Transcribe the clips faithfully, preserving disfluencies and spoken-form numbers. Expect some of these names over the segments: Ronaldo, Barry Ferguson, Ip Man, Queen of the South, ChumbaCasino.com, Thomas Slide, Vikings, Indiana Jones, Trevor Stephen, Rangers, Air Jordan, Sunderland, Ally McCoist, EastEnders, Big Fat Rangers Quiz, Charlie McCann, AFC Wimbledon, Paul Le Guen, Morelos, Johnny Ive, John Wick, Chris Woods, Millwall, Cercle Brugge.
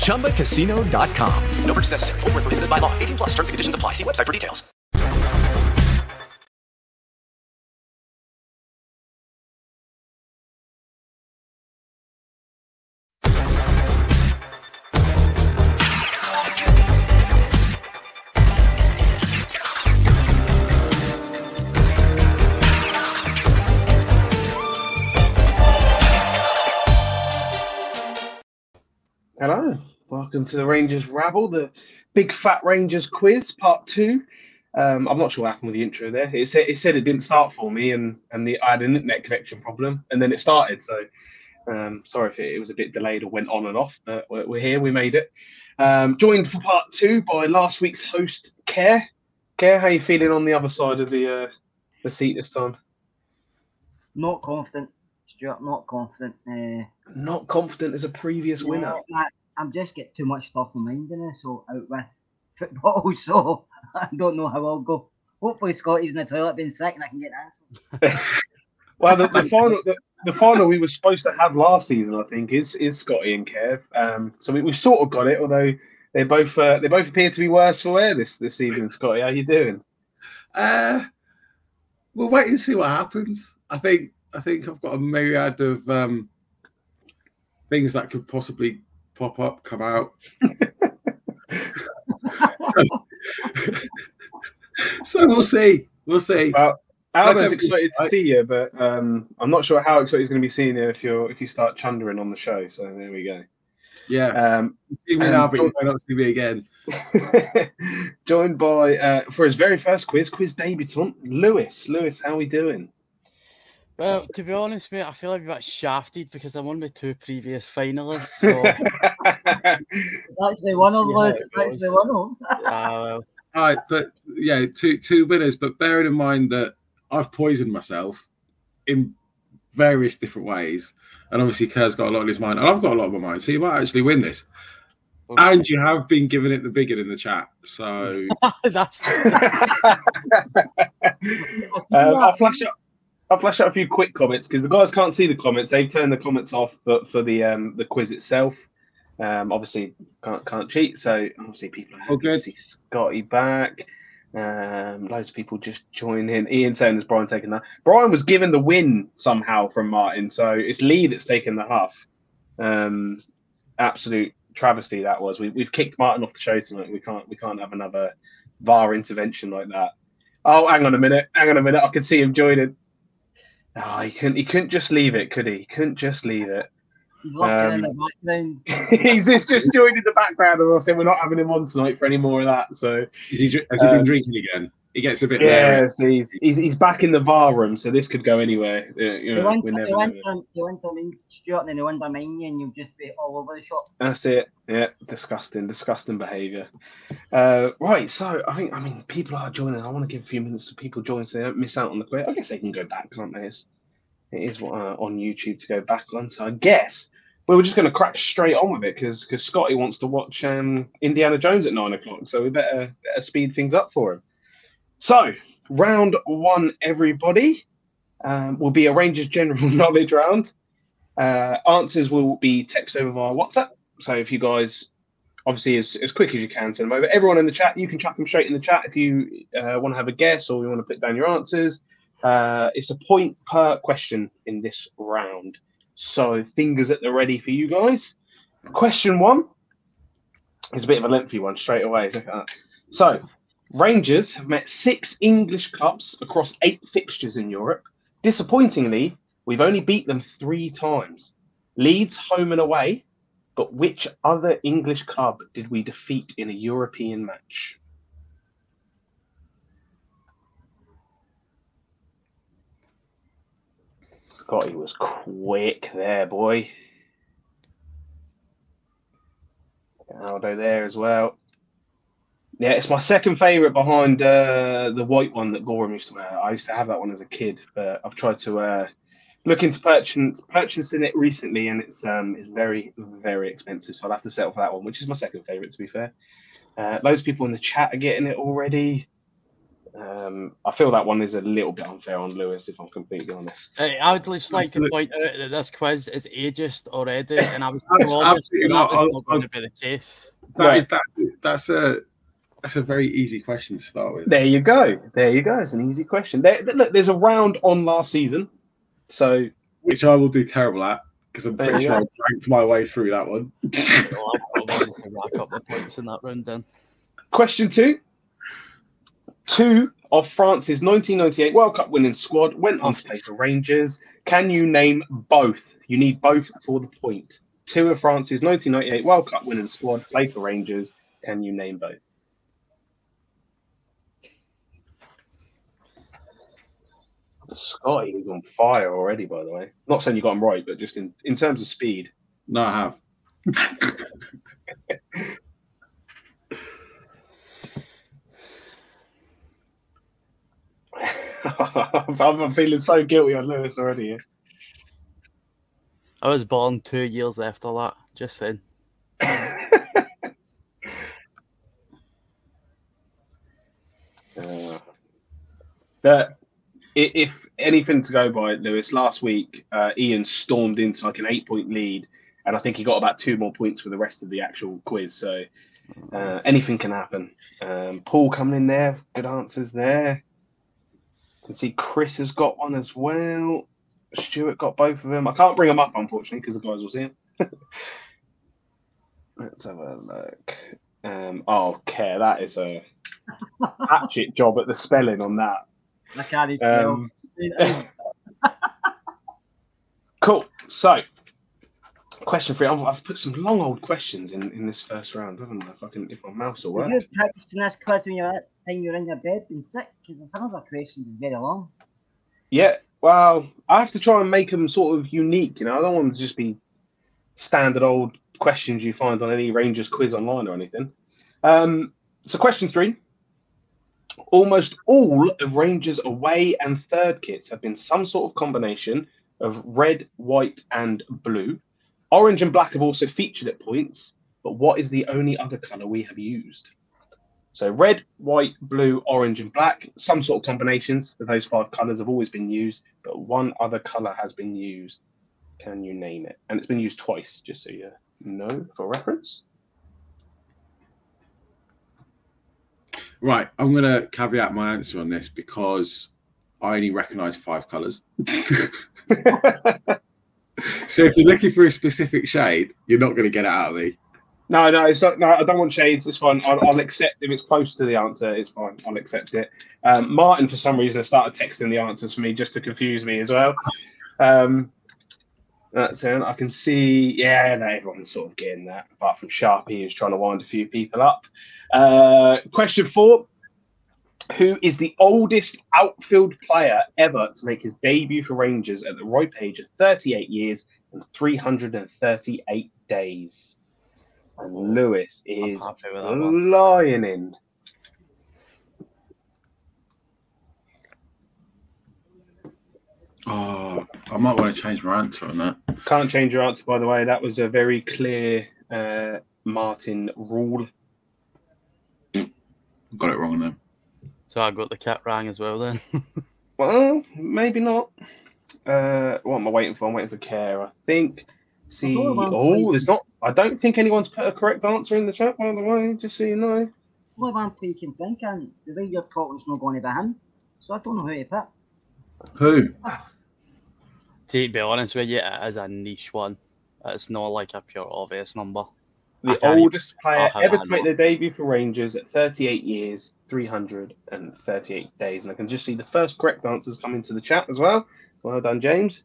Chumba Casino dot com. No purchase necessary. Void where prohibited by law. eighteen plus terms and conditions apply. See website for details. Hello, welcome to the Rangers Rabble, the Big Fat Rangers Quiz, part two. Um, I'm not sure what happened with the intro there. It said it, said it didn't start for me, and, and the, I had an internet connection problem, and then it started. So um, sorry if it, it was a bit delayed or went on and off, but we're, we're here, we made it. Um, joined for part two by last week's host, Care. Care, how are you feeling on the other side of the uh, the seat this time? Not confident. Stuart, not confident. Uh, not confident as a previous yeah, winner. I, I'm just getting too much stuff in mind in this, so out with football, so I don't know how I'll go. Hopefully Scotty's in the toilet being sick and I can get answers. Well, the, the final the, the final we were supposed to have last season, I think, is is Scotty and Kev. Um, so we, we've sort of got it, although they both uh, they both appear to be worse for wear this, this evening. Scotty, how are you doing? Uh, we'll wait and see what happens. I think I think I've got a myriad of um, things that could possibly pop up, come out. so, so we'll see. We'll see. Well, Aldo's excited to see you, but um, I'm not sure how excited he's going to be seeing you if you if you start chundering on the show. So there we go. Yeah. Um, see me now, but you might not see me again. Joined by, uh, for his very first quiz, quiz debutant, Lewis. Lewis, how are we doing? Well, to be honest, mate, I feel like I'm a bit shafted because I'm on my two previous finalists. So it's actually one of those. It's actually one of. All right, but yeah, two two winners. But bearing in mind that I've poisoned myself in various different ways, and obviously Kerr's got a lot in his mind, and I've got a lot in my mind. So you might actually win this. Okay. And you have been giving it the biggin in the chat, so that's. um, I'll flash up. I'll flash out a few quick comments because the guys can't see the comments. They've turned the comments off, but for the um, the quiz itself, um, obviously can't can't cheat. So obviously people are happy to see Scotty back. Um, loads of people just joined in. Ian saying there's Brian taking that. Brian was given the win somehow from Martin, so it's Lee that's taken the huff. Um, absolute travesty that was. We, we've kicked Martin off the show tonight. We can't we can't have another V A R intervention like that. Oh, hang on a minute. Hang on a minute. I can see him joining. Oh, he couldn't. He couldn't just leave it, could he? He couldn't just leave it. He's locked in the background. He's just, just joined in the background, as I said. We're not having him on tonight for any more of that. So, is he? Has um, he been drinking again? He gets a bit. Yeah, so he's, he's he's back in the V A R room, so this could go anywhere. You know, you went to Stuart and then you under mine, and you'll just be all over the shop. That's it. Yeah, disgusting, disgusting behaviour. Uh, right, so I think I mean people are joining. I want to give a few minutes to people join so they don't miss out on the quiz. I guess they can go back, can't they? It's, it is what, uh, on YouTube to go back on. So I guess we were just going to crack straight on with it because because Scotty wants to watch um, Indiana Jones at nine o'clock, so we better, better speed things up for him. So, round one, everybody, um, will be a Rangers general knowledge round. Uh, answers will be text over via WhatsApp. So if you guys, obviously, as, as quick as you can, send them over. Everyone in the chat, you can chuck them straight in the chat if you uh, want to have a guess or you want to put down your answers. Uh, it's a point per question in this round. So fingers at the ready for you guys. Question one is a bit of a lengthy one straight away. Look at that. So Rangers have met six English clubs across eight fixtures in Europe. Disappointingly, we've only beat them three times. Leeds home and away, but which other English club did we defeat in a European match? God, he was quick there, boy. Ronaldo there as well. Yeah, it's my second favourite behind uh, the white one that Gorham used to wear. I used to have that one as a kid, but I've tried to... Uh, Look into purchasing, purchasing it recently, and it's um it's very, very expensive. So I'll have to settle for that one, which is my second favourite, to be fair. Uh, loads of people in the chat are getting it already. Um, I feel that one is a little bit unfair on Lewis, if I'm completely honest. Hey, I would just like absolutely. to point out that this quiz is ageist already, and I was honest that not, was not going to be the case. That right. is, that's, that's a... That's a very easy question to start with. There you go. There you go. It's an easy question. There, look, there's a round on last season. So, which I will do terrible at because I'm pretty sure I dragged my way through that one. Rack up the points in that round, then. Question two: Two of France's nineteen ninety-eight World Cup winning squad went on to play for Rangers. Can you name both? You need both for the point. Two of France's nineteen ninety-eight World Cup winning squad played for Rangers. Can you name both? Scotty is on fire already, by the way. Not saying you got him right, but just in, in terms of speed. No, I have. I'm feeling so guilty on Lewis already. Yeah. I was born two years after that, just saying. uh, but... If anything to go by, Lewis, last week, uh, Ian stormed into like an eight-point lead, and I think he got about two more points for the rest of the actual quiz. So uh, anything can happen. Um, Paul coming in there. Good answers there. You can see Chris has got one as well. Stuart got both of them. I can't bring them up, unfortunately, because the guys will see him. Let's have a look. Um, oh, care. That is a hatchet job at the spelling on that. I can't um, Cool. So, question three. I've put some long old questions in, in this first round. I don't know if I can, if my mouse will work. You're practicing this quiz when you're at, when you're in your bed and sick because some of our questions is very long. Yeah. Well, I have to try and make them sort of unique. You know, I don't want them to just be standard old questions you find on any Rangers quiz online or anything. Um, so, question three. Almost all of Rangers' away and third kits have been some sort of combination of red, white, and blue. Orange and black have also featured at points, but what is the only other colour we have used? So red, white, blue, orange, and black, some sort of combinations of those five colours have always been used, but one other colour has been used. Can you name it? And it's been used twice, just so you know for reference. Right, I'm going to caveat my answer on this because I only recognise five colours. So if you're looking for a specific shade, you're not going to get it out of me. No, no, it's not. No, I don't want shades. It's fine. I'll, I'll accept if it's close to the answer. It's fine. I'll accept it. Um, Martin, for some reason, has started texting the answers for me just to confuse me as well. Um, that's it. I can see. Yeah, no, everyone's sort of getting that, apart from Sharpie, who's trying to wind a few people up. Uh, question four. Who is the oldest outfield player ever to make his debut for Rangers at the ripe age of thirty-eight years and three hundred thirty-eight days? And Lewis is lying in. Oh, I might want to change my answer on that. Can't change your answer, by the way. That was a very clear uh, Martin rule. Got it wrong then. So I got the cat rang as well then. Well, maybe not. Uh, what am I waiting for? I'm waiting for Care. I think. See, oh, there's not. I don't think anyone's put a correct answer in the chat, by the way, just so you know. Well, one thing you can think, and the way you're caught is not going to be him. So I don't know who to pick. Who? To be honest with you, it is a niche one. It's not like a pure obvious number. The oldest player ever to make their debut for Rangers at thirty-eight years, three hundred thirty-eight days. And I can just see the first correct answers come into the chat as well. Well done, James.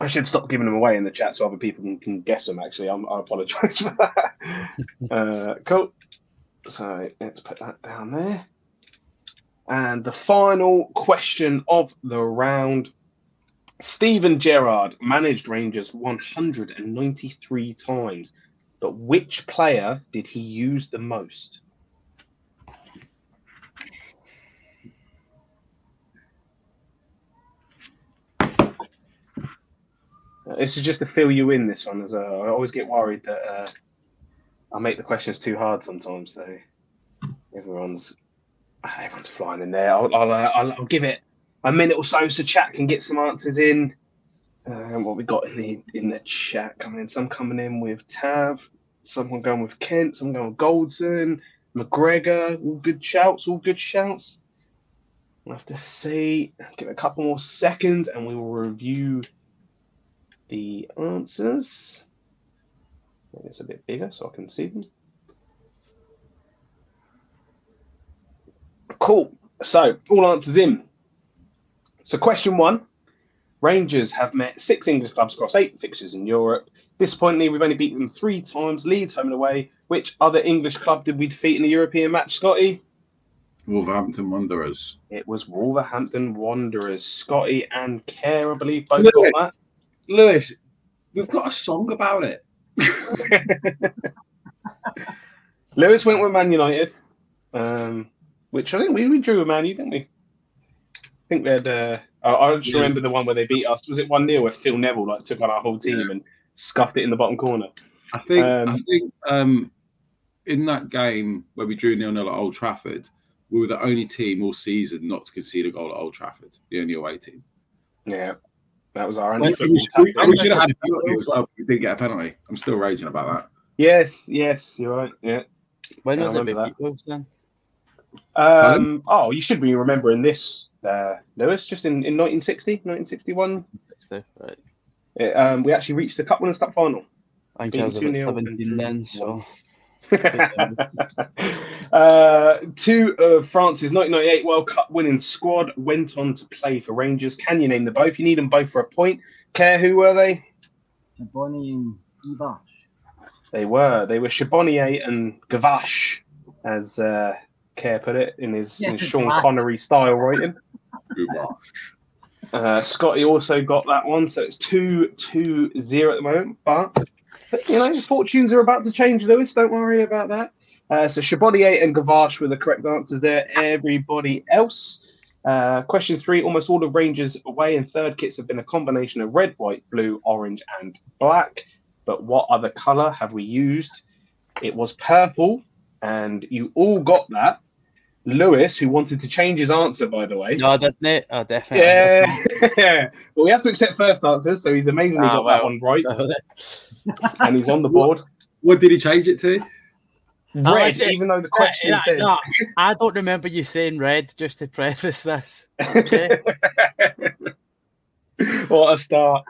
I should stop giving them away in the chat so other people can, can guess them, actually. I'm, I apologise for that. uh, cool. So let's put that down there. And the final question of the round. Steven Gerrard managed Rangers one hundred ninety-three times, but which player did he use the most? Uh, this is just to fill you in, this one. As uh, I always get worried that uh, I make the questions too hard sometimes. So everyone's everyone's flying in there. I'll I'll, uh, I'll, I'll give it a minute or so so chat can get some answers in. Um, what we got in the in the chat coming in? Some coming in with Tav, someone going with Kent, someone going with Goldson, McGregor. All good shouts. All good shouts. We'll have to see. Give it a couple more seconds, and we will review the answers. Maybe it's a bit bigger so I can see them. Cool. So all answers in. So question one, Rangers have met six English clubs across eight fixtures in Europe. Disappointingly, we've only beaten them three times, Leeds home and away. Which other English club did we defeat in a European match, Scotty? Wolverhampton Wanderers. It was Wolverhampton Wanderers. Scotty and Kerr, I believe, both got that. Lewis, we've got a song about it. Lewis went with Man United, um, which I think we, we drew with Man U, didn't we? I think they'd. Uh, I, I just yeah. remember the one where they beat us. Was it one nil where Phil Neville like took on our whole team yeah. and scuffed it in the bottom corner? I think. Um, I think um, in that game where we drew nil nil at Old Trafford, we were the only team all season not to concede a goal at Old Trafford. The only away team. Yeah. That was our only. We, we, we should have had a penalty as well. We did get a penalty. I'm still raging about that. Yes, yes, you're right. Yeah. When was it? Then? Um. Oh, you should be remembering this, uh, Lewis. Just in, in nineteen sixty, nineteen sixty-one. sixty, right. It, um, we actually reached the Cup Winners' Cup final. I think I was about seventeen then. So. uh, two of France's nineteen ninety-eight World Cup winning squad went on to play for Rangers. Can you name them both? You need them both for a point. Care, who were they? Charbonnier and Gavache. They were. They were Charbonnier and Gavache, as uh, Care put it in his, yeah, in his Sean Connery style writing. uh, Scotty also got that one, so it's two two zero at the moment, but... But, you know, fortunes are about to change, Lewis. Don't worry about that. Uh, so Charbonnier and Gavache were the correct answers there. Everybody else. Uh, question three. Almost all of Rangers' away and third kits have been a combination of red, white, blue, orange and black. But what other colour have we used? It was purple. And you all got that. Lewis, who wanted to change his answer, by the way. No, I didn't it? Oh, definitely. Yeah. Well, we have to accept first answers, so he's amazingly oh, got well. that one right. And he's on the board. What, what did he change it to? Red, oh, it, even though the question says... No, I don't remember you saying red, just to preface this. Okay. What a start.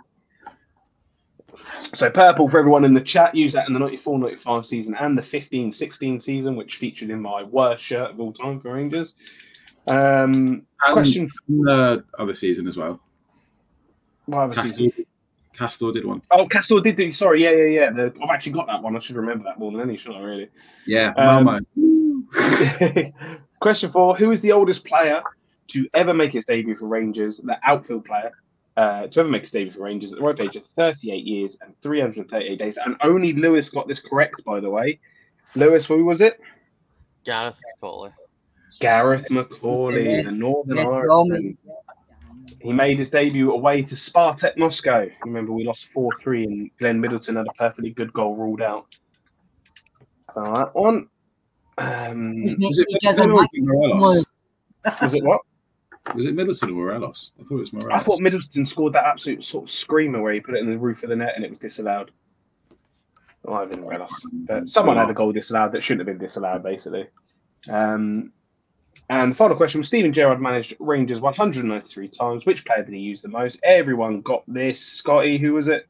So purple for everyone in the chat. Use that in the ninety-four ninety-five season and the fifteen sixteen season, which featured in my worst shirt of all time for Rangers. Um, and question from the other season as well. What other Castor, season? Castor did one. Oh, Castor did do. Sorry, yeah, yeah, yeah. The, I've actually got that one. I should remember that more than any, shouldn't I? Really? Yeah. Um, question four: who is the oldest player to ever make his debut for Rangers? The outfield player. Uh, to ever make a debut for Rangers at the ripe age of thirty-eight years and three hundred thirty-eight days. And only Lewis got this correct, by the way. Lewis, who was it? Gareth McCauley. Gareth McCauley, yeah. the Northern yeah. Irishman. He made his debut away to Spartak Moscow. Remember, we lost four three and Glenn Middleton had a perfectly good goal ruled out. So that one. Um, it, was it Middleton or Morelos? Was it what? Was it Middleton or Morelos? I thought it was Morelos. I thought Middleton scored that absolute sort of screamer where he put it in the roof of the net and it was disallowed. Oh, I didn't realise. But someone had a goal disallowed that shouldn't have been disallowed, basically. Um, and the final question: Steven Gerrard managed Rangers one hundred ninety-three times. Which player did he use the most? Everyone got this. Scotty, who was it?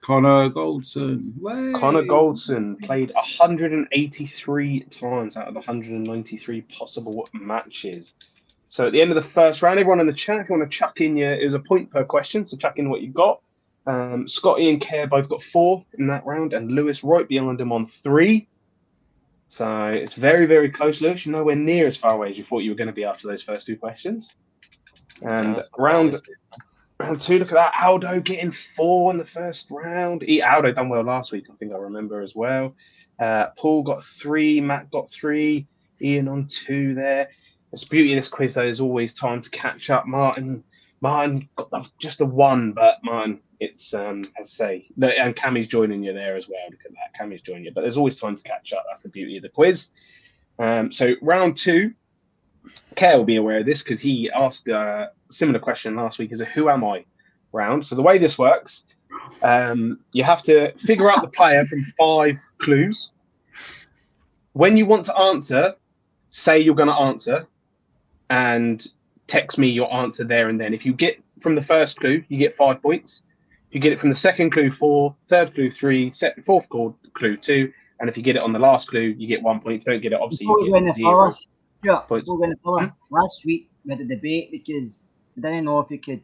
Connor Goldson. Way. Connor Goldson played one hundred eighty-three times out of one hundred ninety-three possible matches. So at the end of the first round, everyone in the chat, if you want to chuck in your, it was a point per question, so chuck in what you got. Um, Scotty and Kerr both got four in that round, and Lewis right behind him on three. So it's very, very close, Lewis. You're nowhere near as far away as you thought you were going to be after those first two questions. And That's round crazy. round two, look at that. Aldo getting four in the first round. He, Aldo done well last week, I think I remember as well. Uh, Paul got three, Matt got three, Ian on two there. It's the beauty of this quiz, though. There's always time to catch up. Martin, Martin got the, just the one, but Martin, it's, um, as I say, and Cammy's joining you there as well. Look at that. Cammy's joining you. But there's always time to catch up. That's the beauty of the quiz. Um, so round two, Kerr will be aware of this because he asked a similar question last week as a who am I round. So the way this works, um, you have to figure out the player from five clues. When you want to answer, say you're going to answer and text me your answer there and then. If you get from the first clue, you get five points. If you get it from the second clue, four, third clue, three, set, fourth clue, two. And if you get it on the last clue, you get one point. If you don't get it, obviously, Before you get zero. Sure. But we're going to follow. Hmm? Last week, we had a debate because we didn't know if you could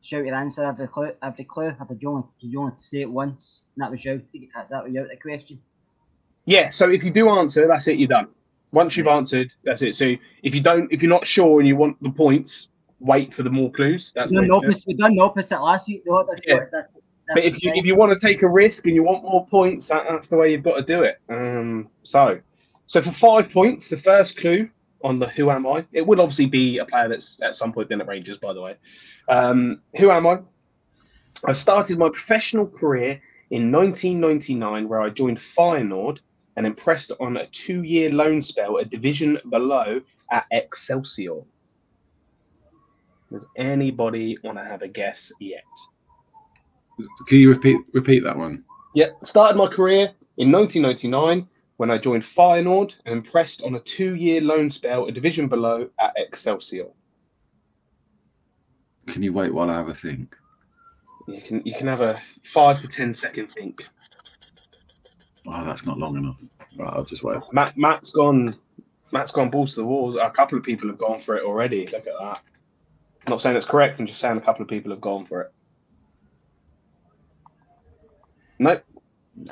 shout your answer every clue. Every clue. I thought you only, you only say it once, and that was you. That's that was you, the question. Yeah, so if you do answer, that's it, you're done. Once you've answered, that's it. So if you don't, if you're not sure and you want the points, wait for the more clues. That's no, no, we've done the opposite last week. No, that's yeah. that's, that's but if you if you want to take a risk and you want more points, that, that's the way you've got to do it. Um, so, so for five points, the first clue on the who am I? It would obviously be a player that's at some point been at Rangers, by the way. Um, who am I? I started my professional career in nineteen ninety-nine, where I joined Feyenoord and impressed on a two-year loan spell, a division below at Excelsior. Does anybody want to have a guess yet? Can you repeat repeat that one? Yeah, started my career in nineteen ninety-nine when I joined Feyenoord and impressed on a two-year loan spell, a division below at Excelsior. Can you wait while I have a think? You can. You can have a five to ten second think. Oh, that's not long enough. Right, I'll just wait. Matt, Matt's gone. Matt's gone balls to the walls. A couple of people have gone for it already. Look at that. I'm not saying it's correct. I'm just saying a couple of people have gone for it. Nope.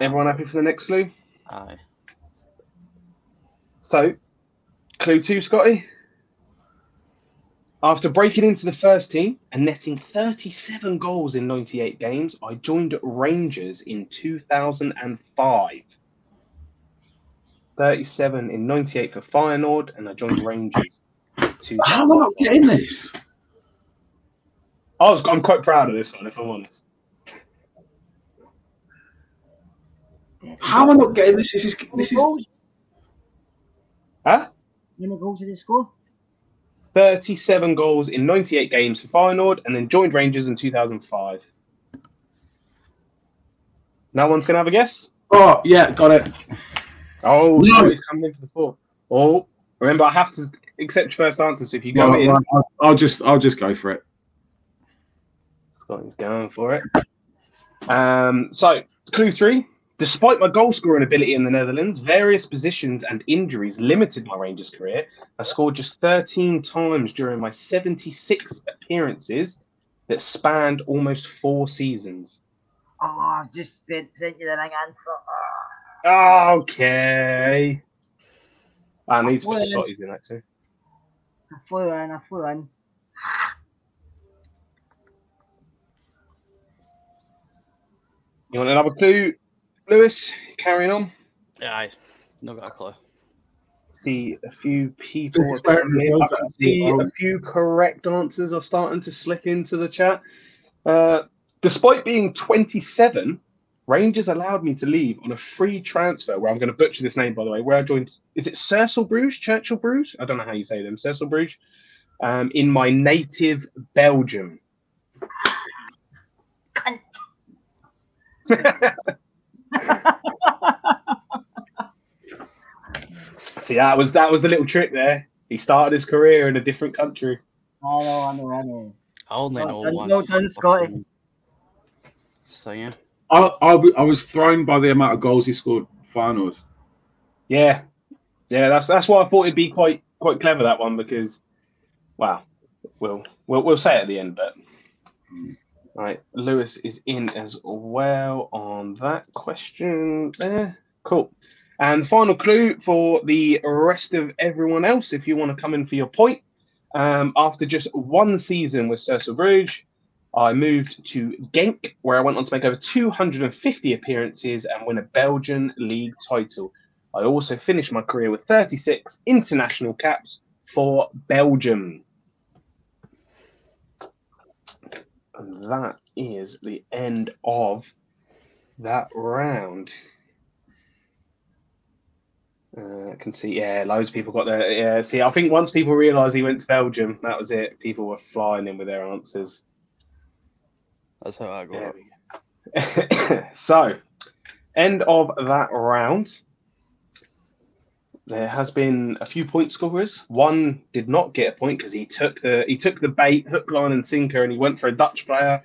Everyone happy for the next clue? Aye. So, clue two, Scotty. After breaking into the first team and netting thirty-seven goals in ninety-eight games, I joined Rangers in two thousand five. thirty-seven in ninety-eight for Feyenoord, and I joined Rangers. How am I not getting this? I was, I'm quite proud of this one, if I'm honest. How am I not getting this? This is... This is... Huh? How many goals did he score? thirty-seven goals in ninety-eight games for Feyenoord and then joined Rangers in two thousand five. No one's going to have a guess? Oh, yeah, got it. Oh, no. So he's coming in for the four. Oh, remember, I have to accept your first answer, so if you go no, in... I'll, I'll just, I'll just go for it. Scotty's going for it. Um, so, clue three. Despite my goal-scoring ability in the Netherlands, various positions and injuries limited my Rangers career. I scored just thirteen times during my seventy-six appearances that spanned almost four seasons. Oh, I've just sent you the wrong answer. Oh. Okay. I need to put Scotties in, actually. I flew in, I flew in. You want another clue? Lewis, carrying on. Yeah, I've not got a clue. See a few people. See a few correct answers are starting to slip into the chat. Uh, despite being twenty-seven Rangers allowed me to leave on a free transfer, where I'm going to butcher this name, by the way, where I joined, is it Cercle Brugge, Churchill Bruges? I don't know how you say them, Cercle Brugge, um, in my native Belgium. See, that was that was the little trick there. He started his career in a different country. I know, I know, I know. I only know one. No, done Scottish. So yeah. I, I, I was thrown by the amount of goals he scored for Feyenoord. Yeah, yeah, that's that's why I thought it'd be quite quite clever, that one, because, wow, we'll we'll, we'll say it at the end. But all right, Lewis is in as well on that question there. Cool. And final clue for the rest of everyone else, if you want to come in for your point, um, after just one season with Cercle Brugge, I moved to Genk, where I went on to make over two hundred fifty appearances and win a Belgian league title. I also finished my career with thirty-six international caps for Belgium. And that is the end of that round. Uh, I can see, yeah, loads of people got there. Yeah, see, I think once people realised he went to Belgium, that was it. People were flying in with their answers. That's how I go. Yeah. So, end of that round. There has been a few point scorers. One did not get a point because he took the he took the bait, hook, line, and sinker, and he went for a Dutch player.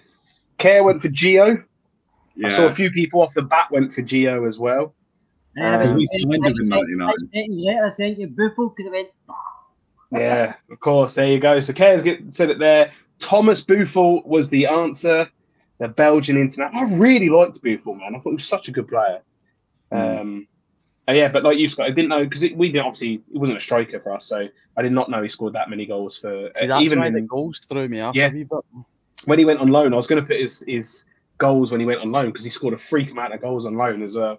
Kerr went for Gio. Yeah. I saw a few people off the bat went for Gio as well. Yeah, um, we signed him in ninety-nine. I sent you Buffel because I went. Yeah, of course. There you go. So Kerr's said it there. Thomas Buffel was the answer. The Belgian international. I really liked Buffel, man. I thought he was such a good player. Mm. Um, yeah, but like you, Scott, I didn't know because we didn't obviously. It wasn't a striker for us, so I did not know he scored that many goals for. See, that's even why in, the goals threw me off. Yeah, when he went on loan, I was going to put his his goals when he went on loan because he scored a freak amount of goals on loan as well.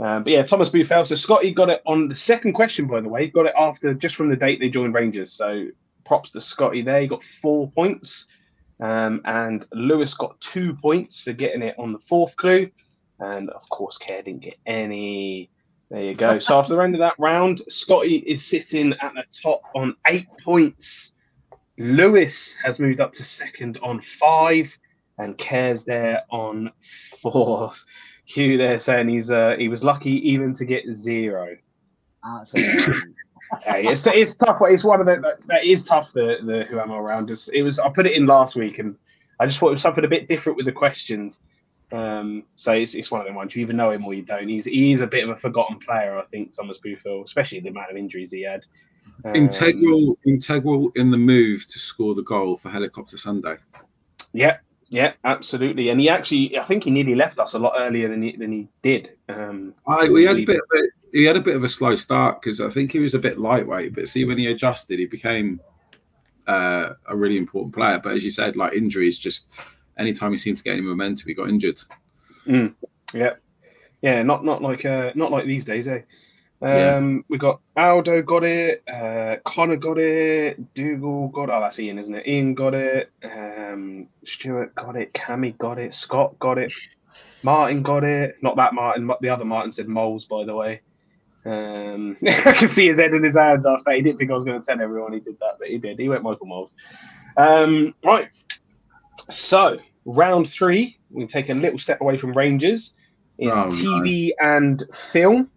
Um, but yeah, Thomas Buffel. So Scotty got it on the second question, by the way. He got it after just from the date they joined Rangers. So. Props to Scotty there. He got four points. Um, and Lewis got two points for getting it on the fourth clue. And, of course, Kerr didn't get any. There you go. So, after the end of that round, Scotty is sitting at the top on eight points. Lewis has moved up to second on five. And Kerr's there on four. Hugh there saying he's uh, he was lucky even to get zero. Absolutely. Hey, it's it's tough. It's one of the that, that is tough. The the who am I around? Just it was. I put it in last week, and I just thought it was something a bit different with the questions. Um, so it's it's one of them ones. You either know him or you don't. He's he's a bit of a forgotten player, I think. Thomas Buffel, especially the amount of injuries he had. Um, integral, integral in the move to score the goal for Helicopter Sunday. Yeah, yeah, absolutely. And he actually, I think he nearly left us a lot earlier than he, than he did. Um, I, we had a bit of it. He had a bit of a slow start because I think he was a bit lightweight. But see, when he adjusted, he became uh, a really important player. But as you said, like injuries, just anytime he seemed to get any momentum, he got injured. Mm. Yeah, yeah, not not like uh, not like these days, eh? Um, yeah. We got Aldo got it, uh, Connor got it, Dougal got it. Oh, that's Ian, isn't it? Ian got it. Um, Stuart got it. Cammy got it. Scott got it. Martin got it. Not that Martin. The other Martin said Moles, by the way. Um, I can see his head in his hands after that. He didn't think I was going to tell everyone he did that, but he did. He went Michael Moles. Um, right. So, round three, we take a little step away from Rangers, is oh, T V no. and film.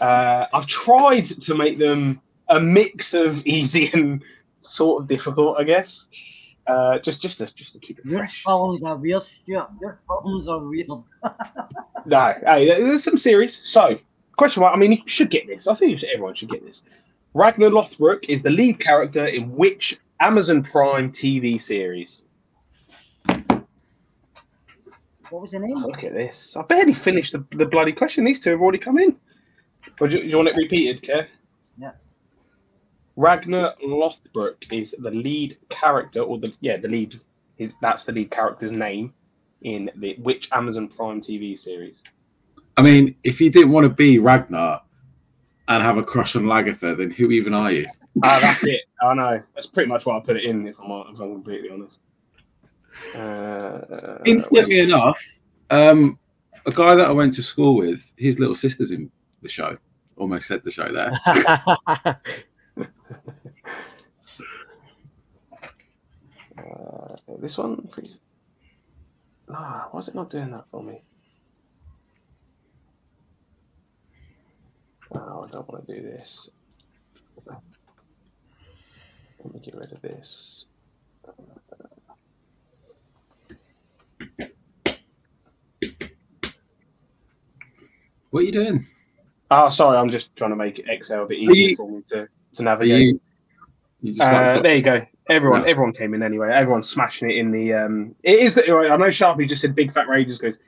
Uh, I've tried to make them a mix of easy and sort of difficult, I guess. Uh, just, just, to, just to keep it your fresh. Your films are weird, Stuart. Your films are weird. No, hey, there's some series. So, question mark, I mean, you should get this. I think everyone should get this. Ragnar Lothbrok is the lead character in which Amazon Prime T V series? What was the name? Look at this. I barely finished the, the bloody question. These two have already come in. Or do, do you want it repeated, Kev? Yeah. Ragnar Lothbrok is the lead character, or the, yeah, the lead, his, that's the lead character's name in the which Amazon Prime T V series? I mean, if you didn't want to be Ragnar and have a crush on Lagertha, then who even are you? Ah, that's it. I know. That's pretty much what I put it in, if I'm, if I'm completely honest. Uh, Instantly enough, um, a guy that I went to school with, his little sister's in the show. Almost said the show there. uh, this one, pretty... nah, why is it not doing that for me? Oh, I don't want to do this. Let me get rid of this. What are you doing? Oh, sorry, I'm just trying to make Excel a bit easier you, for me to, to navigate. You, you just uh, there you go. Everyone, no. everyone came in anyway. Everyone's smashing it in the. Um, it is that I know Sharpie just said Big Fat Rangers Quiz.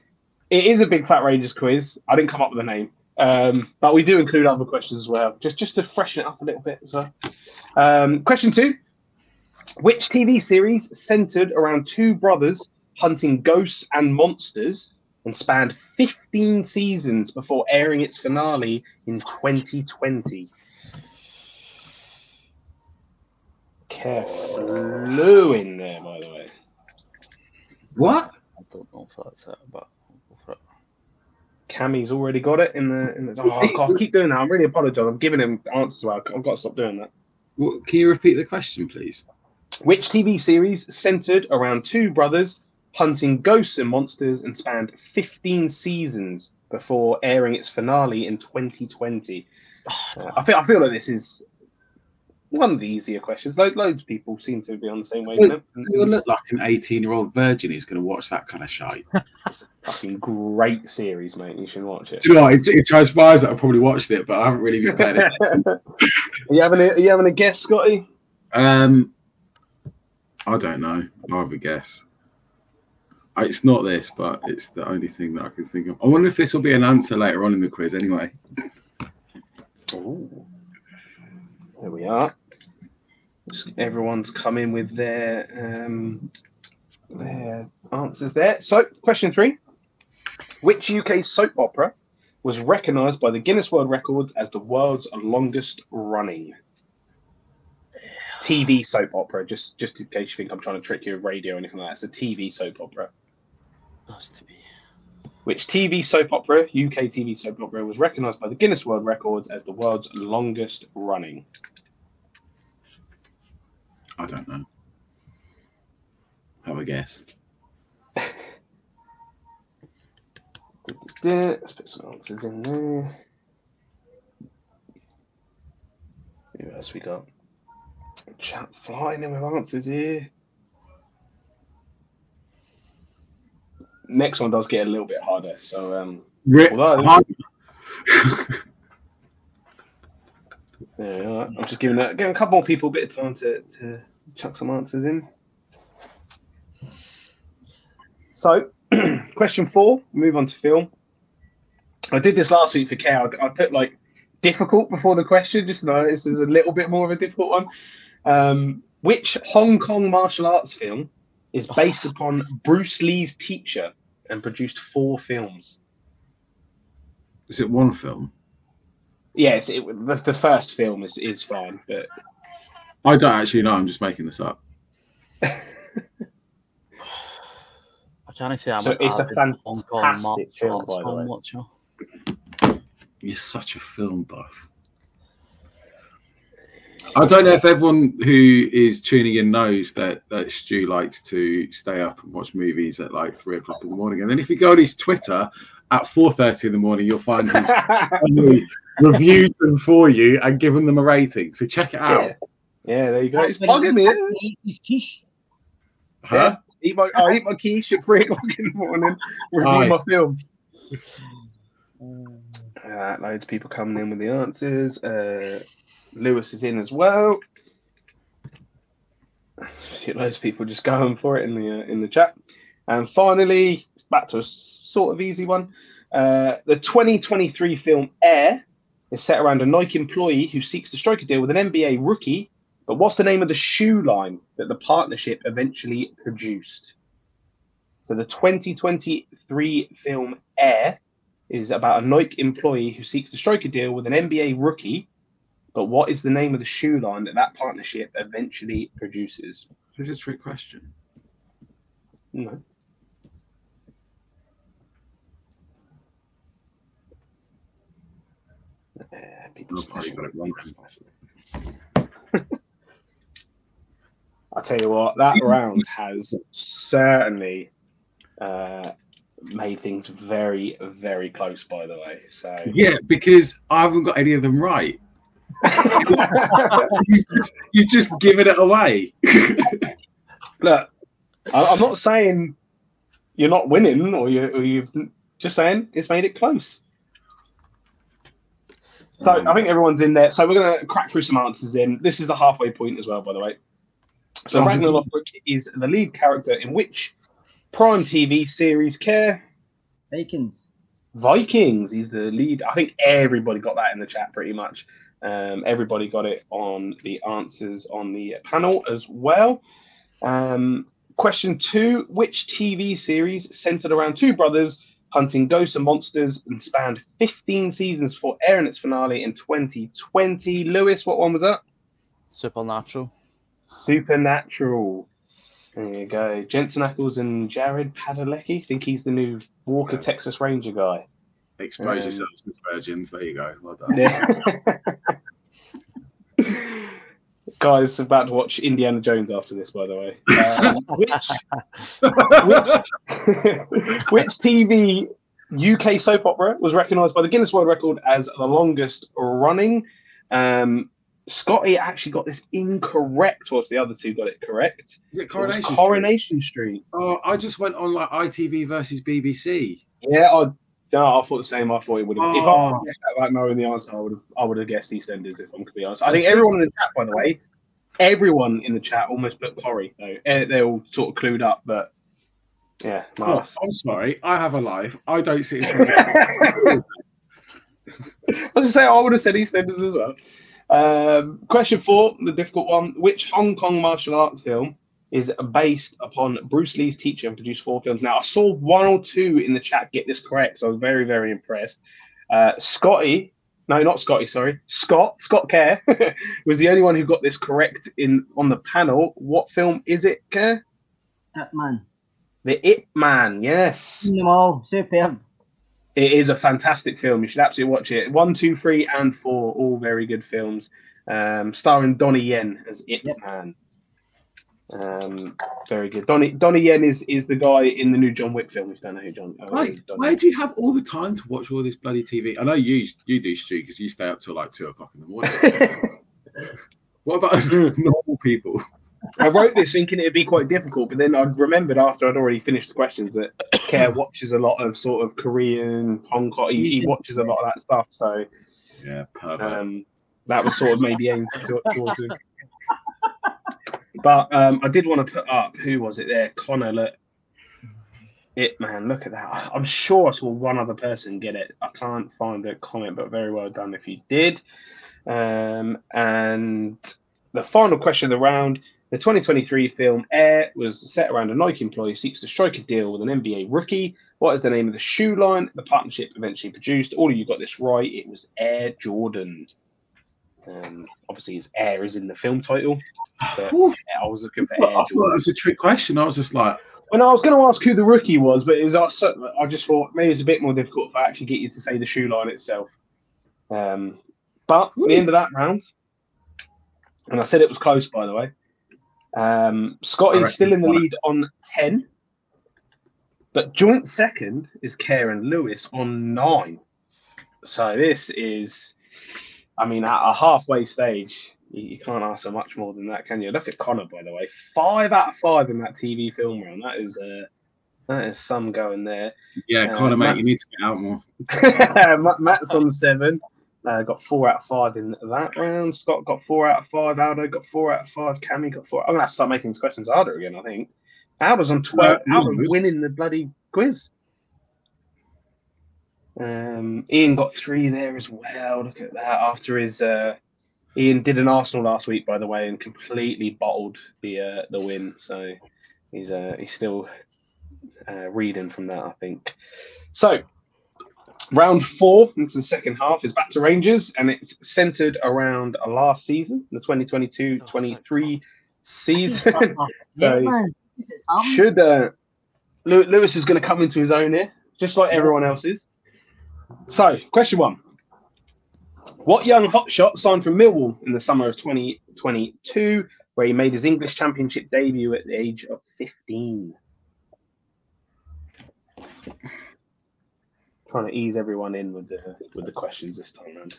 It is a Big Fat Rangers Quiz. I didn't come up with a name, um, but we do include other questions as well, just just to freshen it up a little bit as well. Um, question two: which T V series centered around two brothers hunting ghosts and monsters and spanned fifteen seasons before airing its finale in twenty twenty? Care flew in there, by the way. What? I don't know if that's it, but I'll go for it. Cammy's already got it in the. In the oh, God, I keep doing that. I really apologise. I'm giving him answers. I've got to stop doing that. Well, can you repeat the question, please? Which T V series centered around two brothers hunting ghosts and monsters and spanned fifteen seasons before airing its finale in twenty twenty? Oh, I feel I feel like this is one of the easier questions. Lo- loads of people seem to be on the same way. It will look like an eighteen-year-old virgin who's going to watch that kind of shite. It's a fucking great series, mate. You should watch it. Do you know what? It, it transpires that I probably watched it, but I haven't really been paying attention. Are you having a, are you having a guess, Scotty? Um, I don't know. I have a guess. It's not this, but it's the only thing that I can think of. I wonder if this will be an answer later on in the quiz anyway. Ooh. There we are. Everyone's come in with their, um, their answers there. So, question three. Which U K soap opera was recognised by the Guinness World Records as the world's longest running? T V soap opera, just, just in case you think I'm trying to trick you with radio or anything like that. It's a T V soap opera. Nice to be. Which T V soap opera, U K T V soap opera, was recognised by the Guinness World Records as the world's longest running? I don't know. Have a guess. Let's put some answers in there. Who else we got? Chat flying in with answers here. Next one does get a little bit harder, so um R- although... there we are. I'm just giving a, giving a couple more people a bit of time to, to chuck some answers in. So question four, move on to film. I did this last week for Cal. I put like difficult before the question, just know this is a little bit more of a difficult one. Um, which Hong Kong martial arts film is based oh. upon Bruce Lee's teacher and produced four films? Is it one film? Yes, it, the, the first film is, is fine, but I don't actually know. I'm just making this up. I can't say I'm so. It's a fantastic Hong Kong martial arts film, watcher. You're such a film buff. I don't know if everyone who is tuning in knows that, that Stu likes to stay up and watch movies at like three o'clock in the morning. And then if you go on his Twitter at four thirty in the morning, you'll find he's reviewed them for you and given them a rating. So check it out. Yeah, yeah, there you go. It's bugging me. Eat his quiche. Huh? Yeah, eat my, I eat my quiche at three o'clock in the morning. Review Aye. my film. Uh, loads of people coming in with the answers. Uh, Lewis is in as well. Shit, loads of people just going for it in the uh, in the chat. And finally, back to a sort of easy one. Uh, the twenty twenty-three film Air is set around a Nike employee who seeks to strike a deal with an N B A rookie. But what's the name of the shoe line that the partnership eventually produced? So the twenty twenty-three film Air is about a Nike employee who seeks to strike a deal with an N B A rookie. But what is the name of the shoe line that that partnership eventually produces? This is a trick question. No. People probably got it wrong. I tell you what, that round has certainly uh, made things very, very close. By the way, so yeah, because I haven't got any of them right. You've just, you just given it away. Look, I'm not saying you're not winning, or you, or you've just saying it's made it close. So um, I think everyone's in there. So we're going to crack through some answers in. This is the halfway point as well, by the way. So Ragnar Lothbrok is the lead character in which Prime T V series? Care? Vikings. Vikings. He's the lead. I think everybody got that in the chat pretty much. Um, everybody got it on the answers on the panel as well. Um, question two, which T V series centered around two brothers hunting ghosts and monsters and spanned fifteen seasons before airing its finale in twenty twenty? Lewis, what one was that? Supernatural. Supernatural. There you go. Jensen Ackles and Jared Padalecki. I think he's the new Walker, yeah. Texas Ranger guy. Expose um, yourselves to virgins. There you go. Well done. Yeah. Guys, about to watch Indiana Jones after this, by the way. Um, which, which, which T V U K soap opera was recognised by the Guinness World Record as the longest running? Um, Scotty actually got this incorrect, whilst the other two got it correct. Is it Coronation, it was Coronation Street? Street. Oh, I just went on like I T V versus B B C. Yeah, I... No, I thought the same. I thought it would have. Oh. If I had guessed that, like knowing the answer, I would have. I would have guessed EastEnders. If I'm to be honest, I think everyone in the chat, by the way, everyone in the chat almost put Corrie. Though they're all sort of clued up, but yeah. Nice. Oh, I'm sorry. I have a life. I don't see. I was just saying, I would have said EastEnders as well. Um, question four, the difficult one: which Hong Kong martial arts film is based upon Bruce Lee's teacher and produced four films? Now, I saw one or two in the chat get this correct, so I was very, very impressed. Uh, Scotty, no, not Scotty, sorry. Scott, Scott Kerr, was the only one who got this correct in on the panel. What film is it, Kerr? Ip Man. The Ip Man, yes. Seen them all, superb. It is a fantastic film. You should absolutely watch it. One, two, three, and four, all very good films. Um, starring Donnie Yen as Ip yep. Man. Um, very good. Donnie Donnie Yen is, is the guy in the new John Wick film. If you don't know who John, uh, like, Donnie why do you have all the time to watch all this bloody T V? I know you you do, Stu, because you stay up till like two o'clock in the morning. What about us normal people? I wrote this thinking it'd be quite difficult, but then I remembered after I'd already finished the questions that Care watches a lot of sort of Korean, Hong Kong. He, he watches a lot of that stuff, so yeah, perfect. Um, that was sort of maybe aimed towards him. But um, I did want to put up, who was it there? Connor, look. It, man, look at that. I'm sure I saw one other person get it. I can't find a comment, but very well done if you did. Um, and the final question of the round, the twenty twenty-three film Air was set around a Nike employee who seeks to strike a deal with an N B A rookie. What is the name of the shoe line the partnership eventually produced? All of you got this right. It was Air Jordan. Um, obviously, his Air is in the film title. But yeah, I was looking for Air. I thought it was a trick question. I was just like, when I was going to ask who the rookie was, but it was I just thought maybe it's a bit more difficult if I actually get you to say the shoe line itself. Um, but Ooh. At the end of that round, and I said it was close, by the way. Um, Scott is still in the lead on ten, but joint second is Karen Lewis on nine. So this is. I mean, at a halfway stage, you can't ask for much more than that, can you? Look at Connor, by the way. Five out of five in that T V film round. That is uh, that is some going there. Yeah, uh, Connor, Matt's... mate, you need to get out more. Matt's on seven. Uh, got four out of five in that round. Scott got four out of five. Aldo got four out of five. Cammy got four. I'm going to have to start making these questions harder again, I think. Aldo's on twelve. Uh, Aldo's winning the bloody quiz. Um, Ian got three there as well. Look at that. After his uh, Ian did an Arsenal last week, by the way, and completely bottled the uh, the win. So he's uh, he's still uh, reading from that, I think. So round four, into the second half, is back to Rangers, and it's centered around last season, the twenty twenty-two twenty-three season. So should uh, Lewis is going to come into his own here, just like everyone else is. So, question one. What young hotshot signed from Millwall in the summer of twenty twenty-two, where he made his English Championship debut at the age of fifteen? Trying to ease everyone in with the with the questions this time around.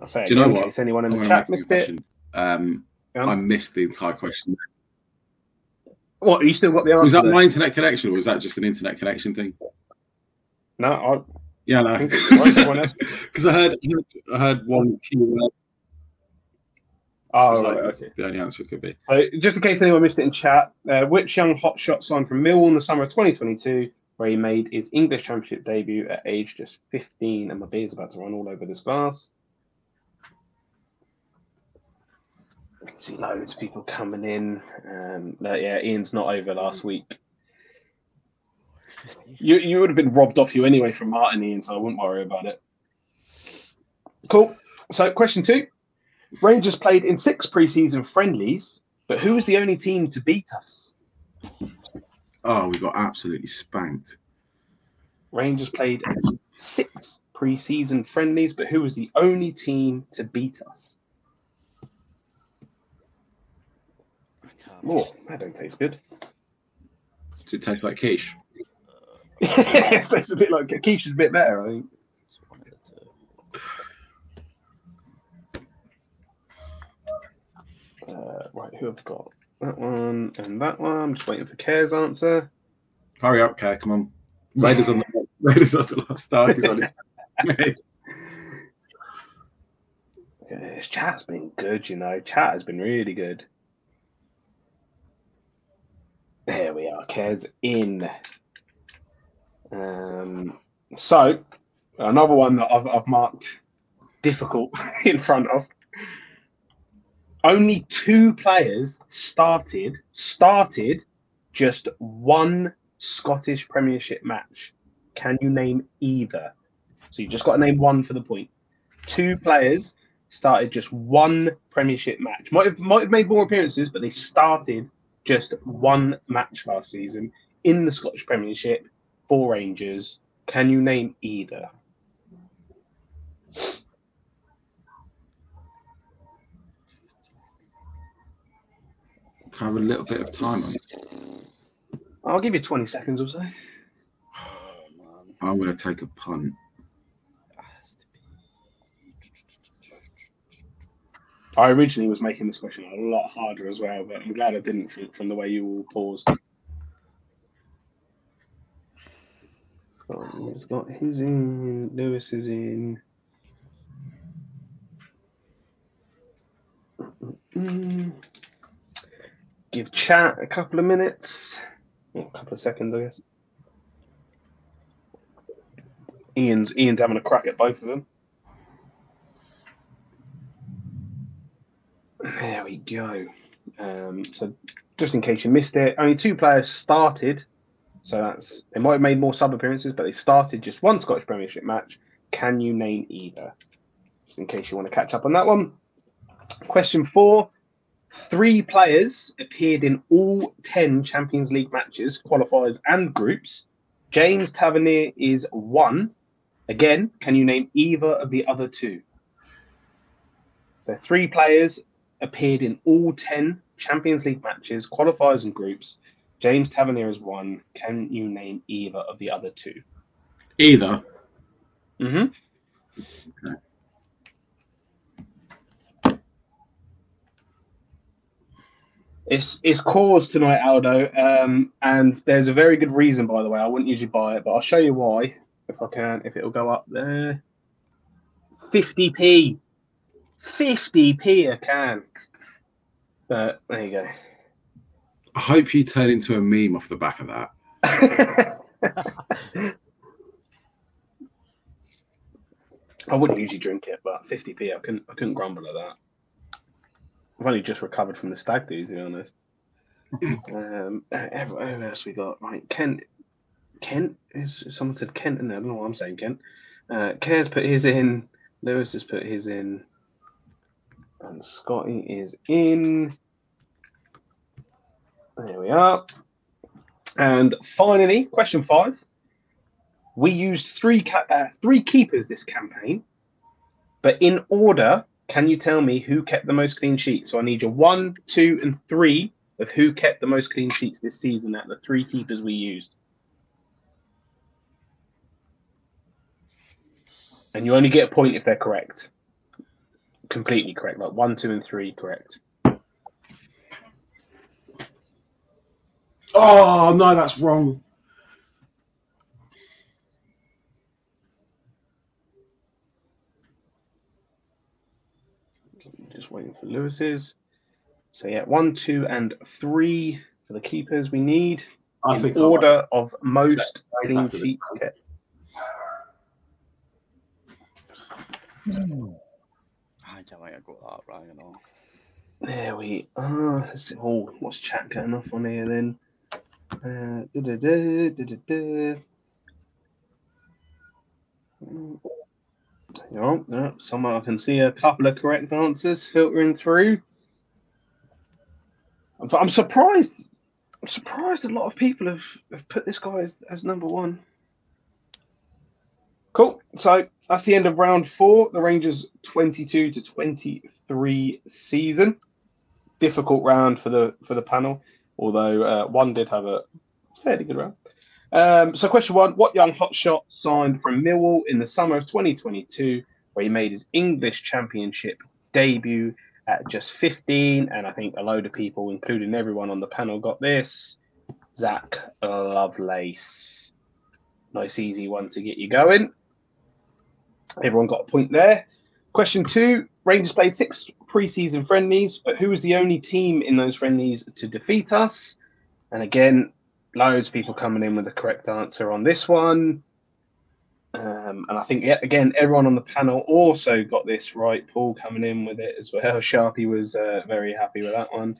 I'll say do you know what? In case anyone in the chat missed it. Um, um, I missed the entire question. What, you still got the answer? Was that there? My internet connection, or was that just an internet connection thing? No, I... Yeah, no. Because I, I, heard, I heard one keyword. Oh, right, like, okay. The only answer it could be. So, just in case anyone missed it in chat, uh, which young hotshot signed from Millwall in the summer of twenty twenty-two, where he made his English Championship debut at age just fifteen? And my beer's about to run all over this glass. I can see loads of people coming in. Um, uh, yeah, Ian's not over last week. You you would have been robbed off you anyway from Martin, Ian, so I wouldn't worry about it. Cool. So, question two. Rangers played in six preseason friendlies, but who was the only team to beat us? Oh, we got absolutely spanked. Rangers played six preseason friendlies, but who was the only team to beat us? Oh, that don't taste good. Does it taste like quiche? Yes, it tastes a bit like quiche. Is a bit better, I think. Uh, right, who have I got? That one and that one. I'm just waiting for Care's answer. Hurry up, Care! Come on. Raiders on the Raiders on the last start. This chat's been good, you know. Chat has been really good. There we are, Care's in. Um, so, another one that I've, I've marked difficult in front of. Only two players started, started just one Scottish Premiership match. Can you name either? So you've just got to name one for the point. Two players started just one Premiership match. Might have, might have made more appearances, but they started just one match last season in the Scottish Premiership for Rangers. Can you name either? Have a little bit of time on it. I'll give you twenty seconds or so. Oh, man. I'm going to take a punt. I originally was making this question a lot harder as well, but I'm glad I didn't from, from the way you all paused. Oh, he's got his in. Lewis is in. Mm-mm. Give chat a couple of minutes. Well, a couple of seconds, I guess. Ian's, Ian's having a crack at both of them. There we go. Um, so, just in case you missed it, only two players started. So that's they might have made more sub appearances, but they started just one Scottish Premiership match. Can you name either? Just in case you want to catch up on that one. Question four: Three players appeared in all ten Champions League matches, qualifiers, and groups. James Tavernier is one. Again, can you name either of the other two? So three players appeared in all ten Champions League matches, qualifiers and groups. James Tavernier is one. Can you name either of the other two? Either. Mm-hmm. Okay. It's it's cause tonight, Aldo, um, and there's a very good reason, by the way. I wouldn't usually buy it, but I'll show you why, if I can, if it'll go up there. fifty p. fifty p a can. But there you go. I hope you turn into a meme off the back of that. I wouldn't usually drink it, but fifty p, I couldn't, I couldn't grumble at that. I've only just recovered from the stag do, to be honest. Um, who else we got? Right, Kent. Kent? Is, someone said Kent in there. I don't know what I'm saying, Kent. Uh, Care's put his in. Lewis has put his in. And Scotty is in. There we are. And finally, question five. We used three uh, three keepers this campaign, but in order, can you tell me who kept the most clean sheets? So I need your one, two, and three of who kept the most clean sheets this season at the three keepers we used. And you only get a point if they're correct. Completely correct, like one, two, and three correct. Oh, no, that's wrong. Just waiting for Lewis's. So, yeah, one, two, and three for the keepers we need. I in think order I like of most clean sheets. Mm. I can't wait I got that right at all. There we are. Oh, what's chat going off on here then? Uh, da, da, da, da, da, da. Mm. Oh, no, somewhere I can see a couple of correct answers filtering through. I'm, I'm surprised. I'm surprised a lot of people have, have put this guy as, as number one. Cool. So that's the end of round four. The Rangers twenty-two to twenty-three season. Difficult round for the for the panel, although uh, one did have a fairly good round. Um, so question one, what young hotshot signed from Millwall in the summer of twenty twenty-two, where he made his English Championship debut at just fifteen? And I think a load of people, including everyone on the panel, got this. Zach Lovelace. Nice, easy one to get you going. Everyone got a point there. Question two, Rangers played six preseason friendlies, but who was the only team in those friendlies to defeat us? And again, loads of people coming in with the correct answer on this one. Um, and I think, yeah, again, everyone on the panel also got this right. Paul coming in with it as well. Sharpie was uh, very happy with that one.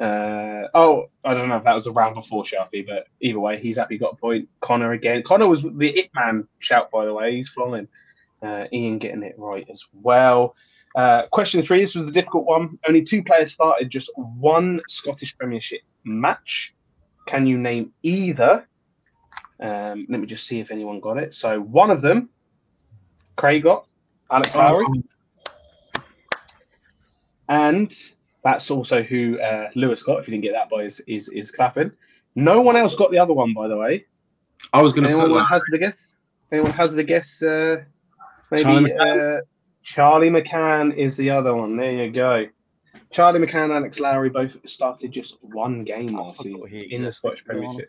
Uh, oh, I don't know if that was a round before Sharpie, but either way, he's happy got a point. Connor again. Connor was the Ip Man shout, by the way. He's flying. Uh, Ian getting it right as well. Uh, question three, this was the difficult one. Only two players started just one Scottish Premiership match. Can you name either? Um, let me just see if anyone got it. So one of them, Craig got, Alex Lowry. And that's also who uh, Lewis got, if you didn't get that by his, his, his clapping. No one else got the other one, by the way. I was going to Anyone hazard a guess? Anyone hazard a guess? Uh, maybe Charlie McCann. Uh, Charlie McCann is the other one. There you go. Charlie McCann and Alex Lowry both started just one game last season in the Scottish Premiership.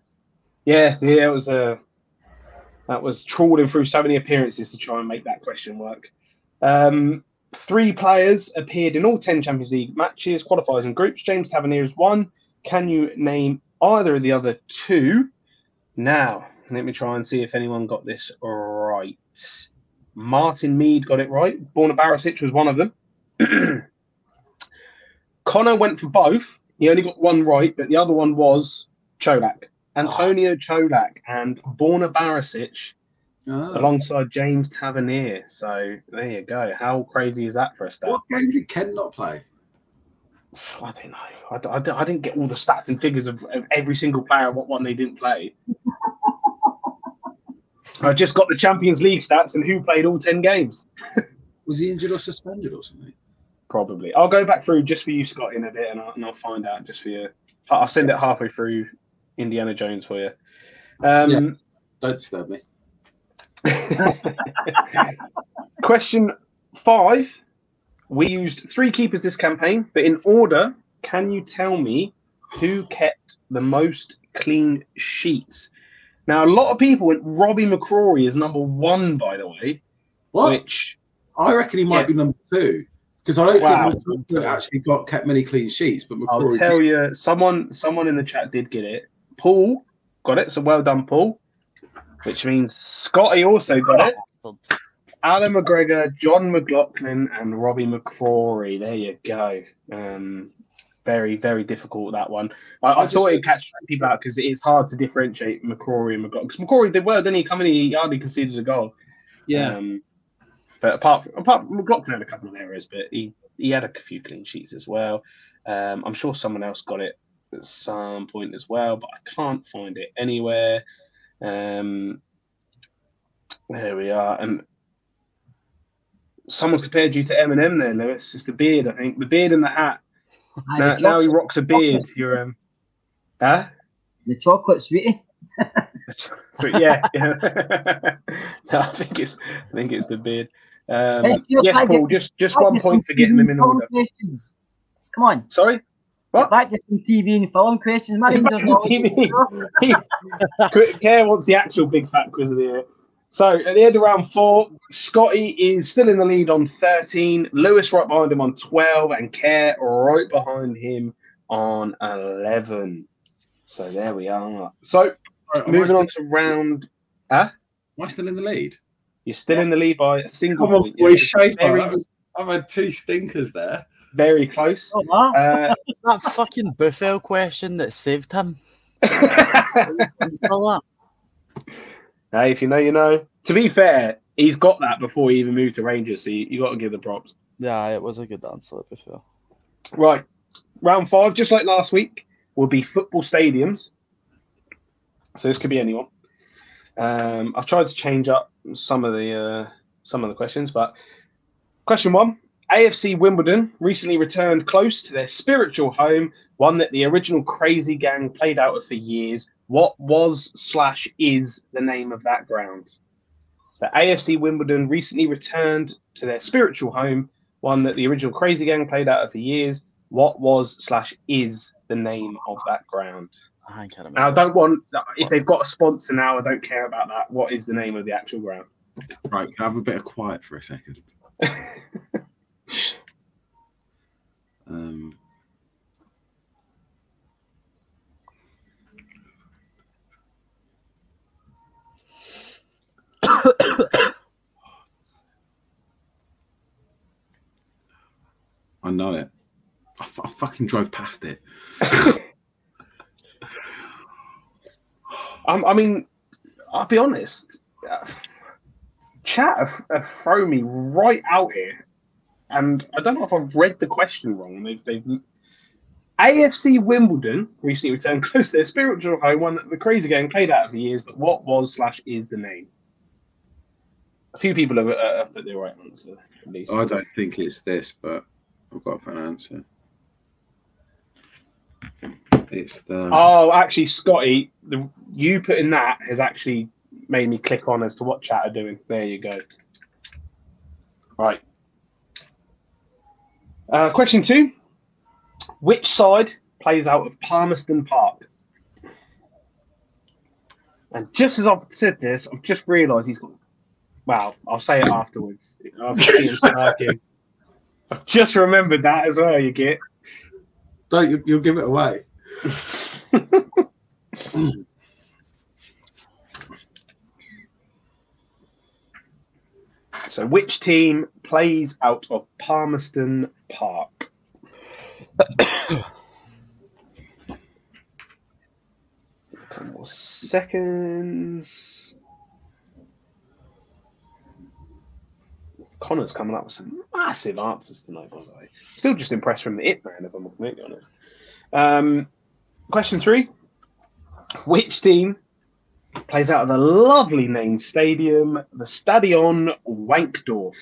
Yeah, yeah, it was a that was trawling through so many appearances to try and make that question work. Um, three players appeared in all ten Champions League matches, qualifiers and groups. James Tavernier is one. Can you name either of the other two? Now, let me try and see if anyone got this right. Martin Mead got it right. Borna Barisic was one of them. Connor went for both. He only got one right, but the other one was Cholak. Antonio oh. Cholak and Borna Barisic oh. alongside James Tavernier. So there you go. How crazy is that for a stat? What game did Ken not play? I don't know. I, d- I, d- I didn't get all the stats and figures of, of every single player, what one they didn't play. I just got the Champions League stats and who played all ten games. Was he injured or suspended or something? Probably. I'll go back through just for you, Scott, in a bit, and I'll, and I'll find out just for you. I'll send it halfway through Indiana Jones for you. Um, yeah. Don't disturb me. Question five. We used three keepers this campaign, but in order, can you tell me who kept the most clean sheets? Now, a lot of people went Robbie McCrory is number one, by the way. What? Which, I reckon he might yeah. be number two. Because I don't wow. think McCrory actually got kept many clean sheets, but McCrory I'll tell did. you, someone someone in the chat did get it. Paul got it, so well done, Paul. Which means Scotty also got it. Alan McGregor, John McLaughlin, and Robbie McCrory. There you go. Um, very, very difficult, that one. I, I, I thought it'd catch people out because it is hard to differentiate McCrory and McLaughlin. Because McCrory did well, didn't he? Come in, he hardly conceded a goal. Yeah. Um, But apart from, apart from McLaughlin had a couple of errors, but he, he had a few clean sheets as well. Um, I'm sure someone else got it at some point as well, but I can't find it anywhere. Um, There we are. And someone's compared you to Eminem there, Lewis. It's the beard, I think. The beard and the hat. Now, now he rocks a beard. You're, um, huh? The chocolate sweetie. So, yeah, yeah. No, I think it's I think it's the beard. Um, yes, Paul, just just one point for getting them in order. Questions. Come on. Sorry? What? Get back to some T V and film questions. My T V. Care wants the actual big fat quiz of the year. So at the end of round four, Scotty is still in the lead on thirteen, Lewis right behind him on twelve, and Care right behind him on eleven. So there we are. So right, moving on to round... Huh? Am I still in the lead? You're still in the lead by a single point. I've had two stinkers there. Very close. Oh, wow. uh, It was that fucking Buffel question that saved him. that. Now, if you know, you know. To be fair, he's got that before he even moved to Rangers, so you, you got to give the props. Yeah, it was a good answer, Buffel. Right. Round five, just like last week, will be football stadiums. So this could be anyone. Um, I've tried to change up some of the uh, some of the questions, but question one: A F C Wimbledon recently returned close to their spiritual home, one that the original Crazy Gang played out of for years. What was slash is the name of that ground? So A F C Wimbledon recently returned to their spiritual home, one that the original Crazy Gang played out of for years. What was slash is the name of that ground? I can't now, I don't want, if they've got a sponsor now, I don't care about that. What is the name of the actual ground? Right, can I have a bit of quiet for a second? um, I know it. I, f- I fucking drove past it. Um, I mean, I'll be honest. Uh, chat have, have thrown me right out here, and I don't know if I've read the question wrong. They've, they've A F C Wimbledon recently returned close to their spiritual home, one that the Crazy Gang played out of for years. But what was slash is the name? A few people have, uh, have put the right answer. At least. I don't think it's this, but I've got to put an answer. It's the... Oh, actually, Scotty, the, you putting that has actually made me click on as to what chat are doing. There you go. Right. Uh, question two. Which side plays out of Palmerston Park? And just as I've said this, I've just realised he's got... Well, I'll say it afterwards. I've, seen him smirking. I've just remembered that as well, you get. Don't, you, you'll give it away. So, which team plays out of Palmerston Park? Couple more seconds. Connor's coming up with some massive answers tonight, by the way. Still just impressed from the Ip Man, if I'm completely honest. Um, Question three, which team plays out of the lovely named stadium, the Stadion Wankdorf?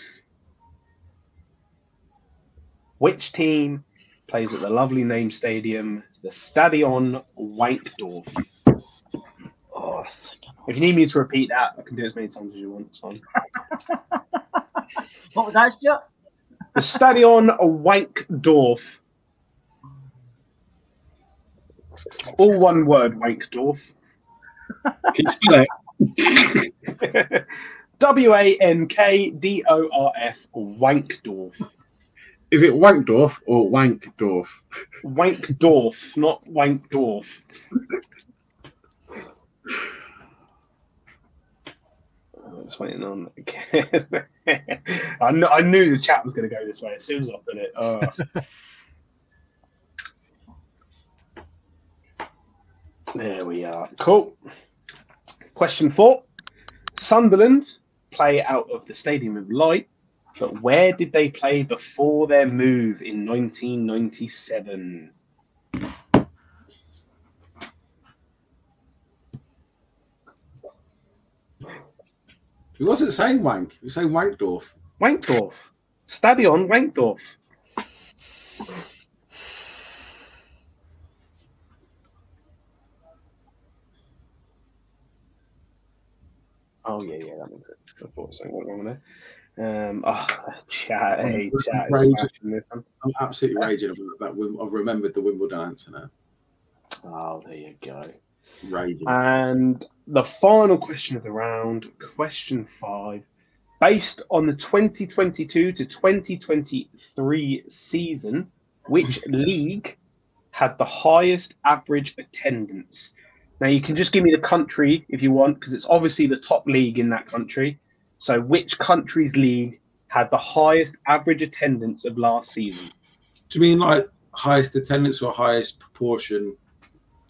Which team plays at the lovely named stadium, the Stadion Wankdorf? Oh, if you need me to repeat that, I can do it as many times as you want. It's fine. What was that, Stuart? The Stadion Wankdorf. All one word, Wankdorf. Can you spell it? W A N K D O R F, Wankdorf. Is it Wankdorf or Wankdorf? Wankdorf, not Wankdorf. I was waiting on again. I, kn- I knew the chat was going to go this way as soon as I put it. Oh. There we are. Cool. Question four. Sunderland play out of the Stadium of Light, but where did they play before their move in nineteen ninety-seven? He wasn't saying wank. He was saying Wankdorf. Wankdorf. Stadion Wankdorf. Oh, yeah, yeah, that makes sense. I thought something went wrong there. Um, oh, chat, I'm hey, chat. This one. I'm absolutely uh, raging about that. I've remembered the Wimbledon answer now. Oh, there you go. Raging. And the final question of the round, question five. Based on the twenty twenty-two to twenty twenty-three season, which league had the highest average attendance? Now, you can just give me the country if you want, because it's obviously the top league in that country. So which country's league had the highest average attendance of last season? Do you mean like highest attendance or highest proportion?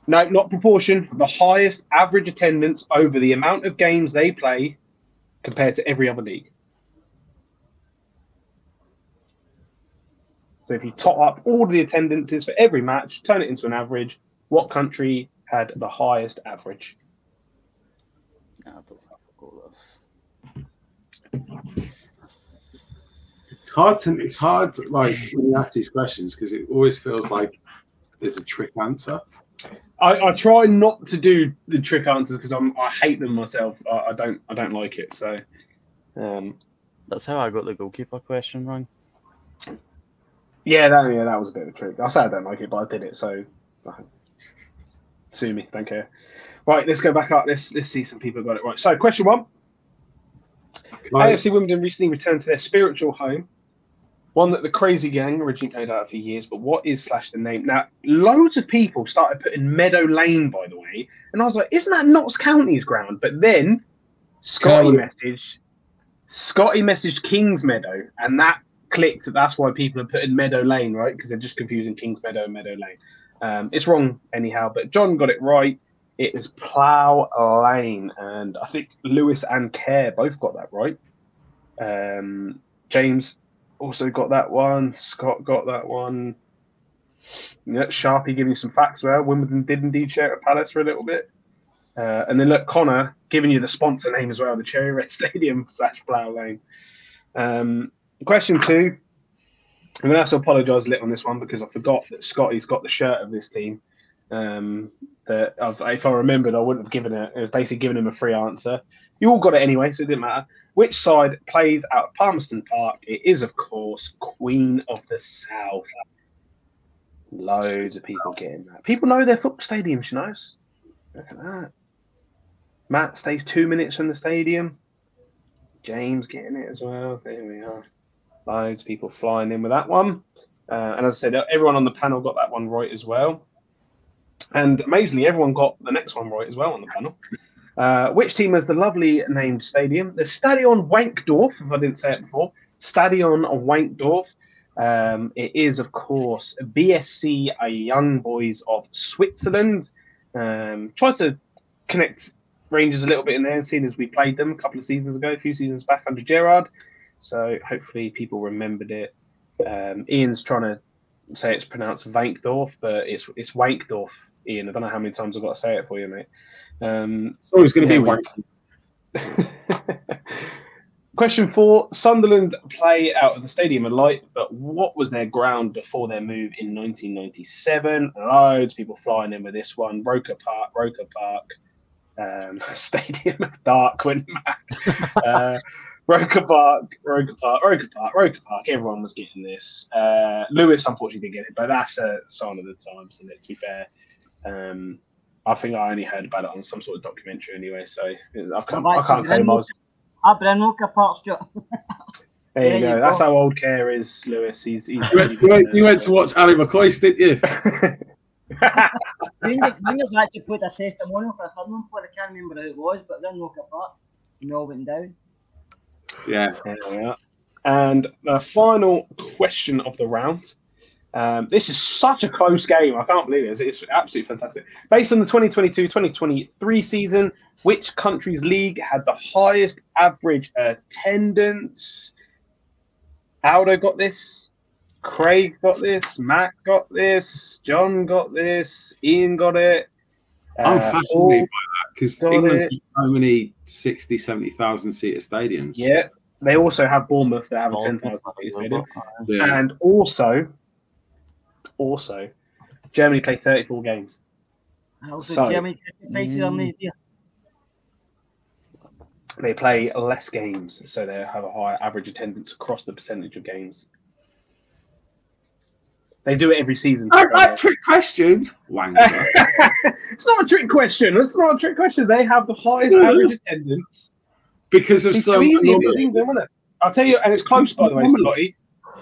No, not proportion. The highest average attendance over the amount of games they play compared to every other league. So if you top up all the attendances for every match, turn it into an average, what country had the highest average? No, I don't have to call this. It's hard to, it's hard, like, when you ask these questions, because it always feels like there's a trick answer. I, I try not to do the trick answers because I'm I hate them myself. I, I don't I don't like it. So um, that's how I got the goalkeeper question wrong. Yeah, that yeah that was a bit of a trick. I said I don't like it, but I did it. So sue me, don't care. Right, let's go back up. Let's let's see some people got it right. So question one. Right. A F C Wimbledon recently returned to their spiritual home, one that the Crazy Gang originally played out for years, but what is slash the name? Now, loads of people started putting Meadow Lane, by the way, and I was like, isn't that Notts County's ground? But then Scotty messaged, Scotty messaged Kings Meadow, and that clicked. That's why people are putting Meadow Lane, right? Because they're just confusing Kings Meadow and Meadow Lane. Um, it's wrong anyhow, but John got it right. It is Plough Lane, and I think Lewis and Kerr both got that right. Um, James also got that one. Scott got that one. Yeah, Sharpie giving you some facts there. Wimbledon did indeed share at Palace for a little bit. Uh, and then, look, Connor giving you the sponsor name as well, the Cherry Red Stadium slash Plough Lane. Um, question two. I'm going to have to apologise a little on this one because I forgot that Scotty's got the shirt of this team. Um, that I've, if I remembered, I wouldn't have given it. Basically, given him a free answer. You all got it anyway, so it didn't matter. Which side plays out at Palmerston Park? It is, of course, Queen of the South. Loads of people getting that. People know their football stadiums, you know. Look at that. Matt stays two minutes from the stadium. James getting it as well. There we are. Loads of people flying in with that one. Uh, and as I said, everyone on the panel got that one right as well. And amazingly, everyone got the next one right as well on the panel. Uh, which team has the lovely named stadium? The Stadion Wankdorf, if I didn't say it before. Stadion Wankdorf. Um, it is, of course, B S C, a Young Boys of Switzerland. Um, tried to connect Rangers a little bit in there, seeing as we played them a couple of seasons ago, a few seasons back under Gerrard. So hopefully people remembered it. Um, Ian's trying to say it's pronounced Wankdorf, but it's it's Wankdorf. Ian, I don't know how many times I've got to say it for you, mate. Um, so it's going to be wank. Question four. Sunderland play out of the Stadium of Light, but what was their ground before their move in nineteen ninety-seven? Loads of people flying in with this one. Roker Park, Roker Park, um, Stadium of Dark, when uh, Roker Park, Roker Park, Roker Park, Roker Park. Everyone was getting this. Uh, Lewis, unfortunately, didn't get it, but that's a sign of the times, isn't it, to be fair. Um, I think I only heard about it on some sort of documentary anyway, so I can't, I can't claim I was... I've been in Roker Park, Stuart. There you there go. You That's go. How old Kerr is, Lewis. He's, he's you, went, been, uh, you went to watch Ali McCoy's, didn't you? Rangers actually put a testimonial for a Sunderland player. I can't remember who it was, but then Roker Park, and all went down. Yeah. There and the final question of the round. Um, this is such a close game. I can't believe it. It's, it's absolutely fantastic. Based on the twenty twenty-two twenty twenty-three season, which country's league had the highest average attendance? Aldo got this. Craig got this. Matt got this. John got this. Ian got it. Uh, I'm fascinated all... by that. Because England's got so many sixty, seventy thousand seater stadiums. Yeah. They also have Bournemouth that have a ten thousand seater stadium. Yeah. And also, also, Germany played thirty-four games. Also, so, Germany participated mm, on these years. They play less games, so they have a higher average attendance across the percentage of games. They do it every season. I like trick questions. Wanker. It's not a trick question. It's not a trick question. They have the highest no. average attendance. Because of so much. I'll tell you, and it's close, by the way, Scotty.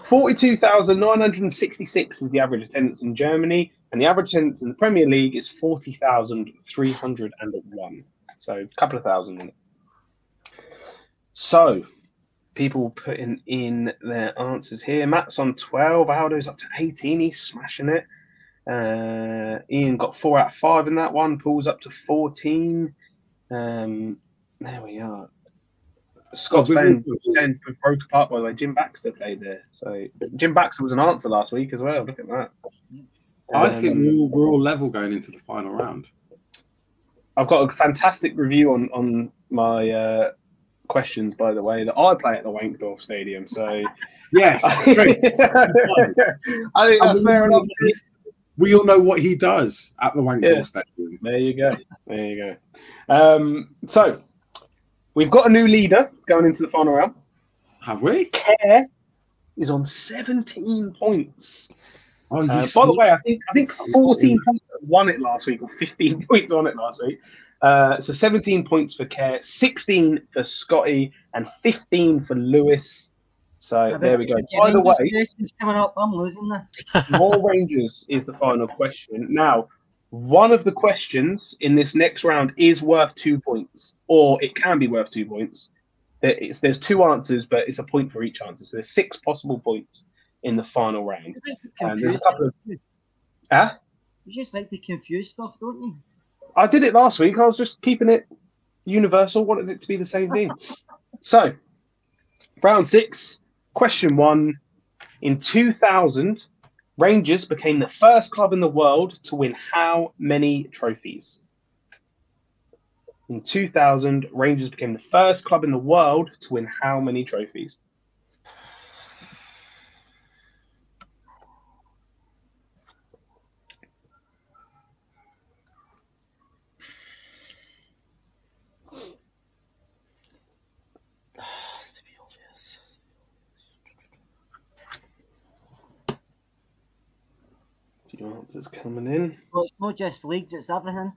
forty-two thousand nine hundred sixty-six is the average attendance in Germany, and the average attendance in the Premier League is forty thousand three hundred one. So a couple of thousand in it. So, people putting in their answers here. Matt's on twelve. Aldo's up to eighteen. He's smashing it. Uh, Ian got four out of five in that one. Paul's up to fourteen. Um, there we are. Scott's playing with Roker Park, by the way. Jim Baxter played there. So Jim Baxter was an answer last week as well. Look at that. I um, think we're all, we're all level going into the final round. I've got a fantastic review on, on my... Uh, questions, by the way, that I play at the Wankdorf Stadium. So, yes, I think that's fair enough. We all know what he does at the Wankdorf yeah. Stadium. There you go. There you go. Um, so, we've got a new leader going into the final round. Have we? Kerr is on seventeen points. Oh, uh, by the way, I think I think fourteen points won it last week, or fifteen points on it last week. Uh, so seventeen points for Kerr, sixteen for Scotty, and fifteen for Lewis. So there we go. By the way, coming up, I'm losing that. More Rangers is the final question. Now, one of the questions in this next round is worth two points, or it can be worth two points. It's, there's two answers, but it's a point for each answer. So there's six possible points in the final round. You like and there's a couple of... Huh? You just like to confuse stuff, don't you? I did it last week. I was just keeping it universal, wanted it to be the same thing. So, round six, question one. In two thousand, Rangers became the first club in the world to win how many trophies? In two thousand, Rangers became the first club in the world to win how many trophies? Answers coming in. Well, it's not just leagues, it's everything.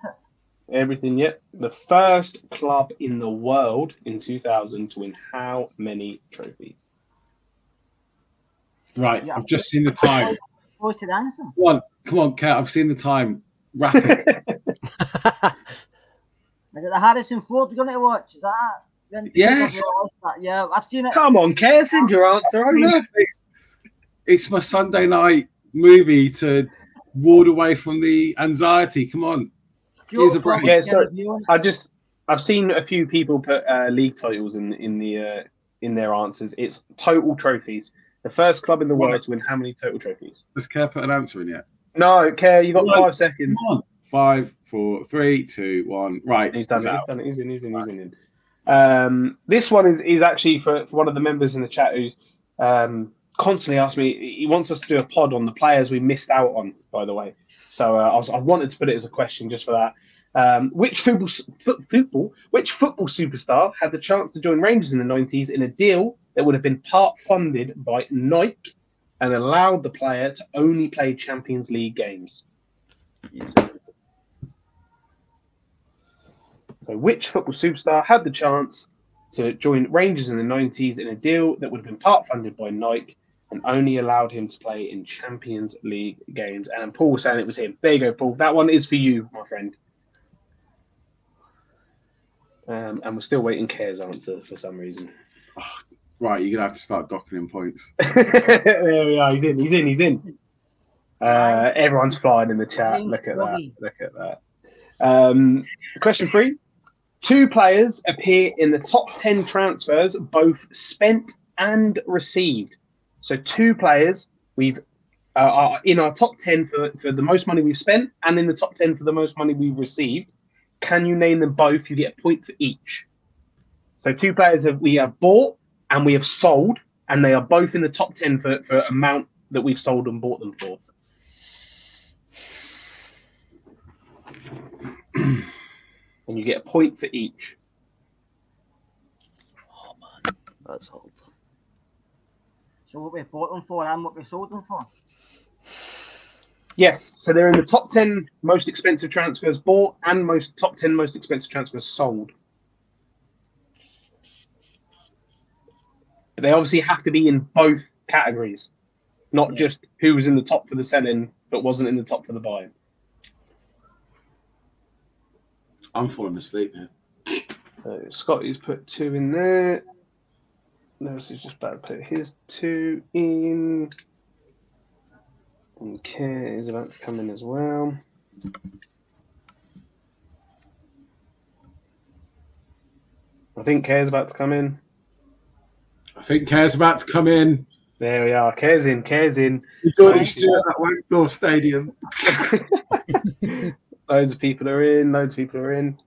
Everything, yep. The first club in the world in two thousand to win how many trophies? Right, yeah, I've, I've just seen the time. What's the answer? Come on, come on, Kat, I've seen the time. Wrap it. Is it the Harrison Ford we're going to watch? Is that? Yes. Yeah, I've seen it. Come on, Kat, send your answer. I know. It's, it's my Sunday night movie to ward away from the anxiety. Come on, here's a break. Yeah, so I just I've seen a few people put uh, league titles in in the uh, in their answers. It's total trophies. The first club in the world to win how many total trophies? Does Kerr put an answer in yet? No, Kerr, you got no. five seconds. Come on. Five, four, three, two, one. Right, he's done he's it. Out. He's done it. He's in. He's in. He's in. He's in. Um, this one is is actually for, for one of the members in the chat who's. Um, constantly asked me, he wants us to do a pod on the players we missed out on, by the way. So uh, I, was, I wanted to put it as a question just for that. Um, which football, football, which football superstar had the chance to join Rangers in the nineties in a deal that would have been part-funded by Nike and allowed the player to only play Champions League games? Yes. So which football superstar had the chance to join Rangers in the nineties in a deal that would have been part-funded by Nike and only allowed him to play in Champions League games? And Paul saying it was him. There you go, Paul. That one is for you, my friend. Um, and we're still waiting Kerr's answer for some reason. Oh, right, you're going to have to start docking him points. There we are. He's in, he's in, he's in. Uh, everyone's flying in the chat. Look at that. Look at that. Um, question three. Two players appear in the top ten transfers, both spent and received. So two players we've uh, are in our top ten for, for the most money we've spent and in the top ten for the most money we've received. Can you name them both? You get a point for each. So two players that we have bought and we have sold, and they are both in the top ten for, for amount that we've sold and bought them for. And you get a point for each. Oh, man. That's hard. So what we bought them for and what we sold them for? Yes. So they're in the top ten most expensive transfers bought and most top ten most expensive transfers sold. But they obviously have to be in both categories, not just who was in the top for the selling but wasn't in the top for the buying. I'm falling asleep now. So Scotty's put two in there. Lewis is just about to put his two in. And Care is about to come in as well. I think Care's about to come in. I think Care's about to come in. There we are. Care's in. Care's in. He's already still at that Wankdorf Stadium. Loads of people are in. Loads of people are in.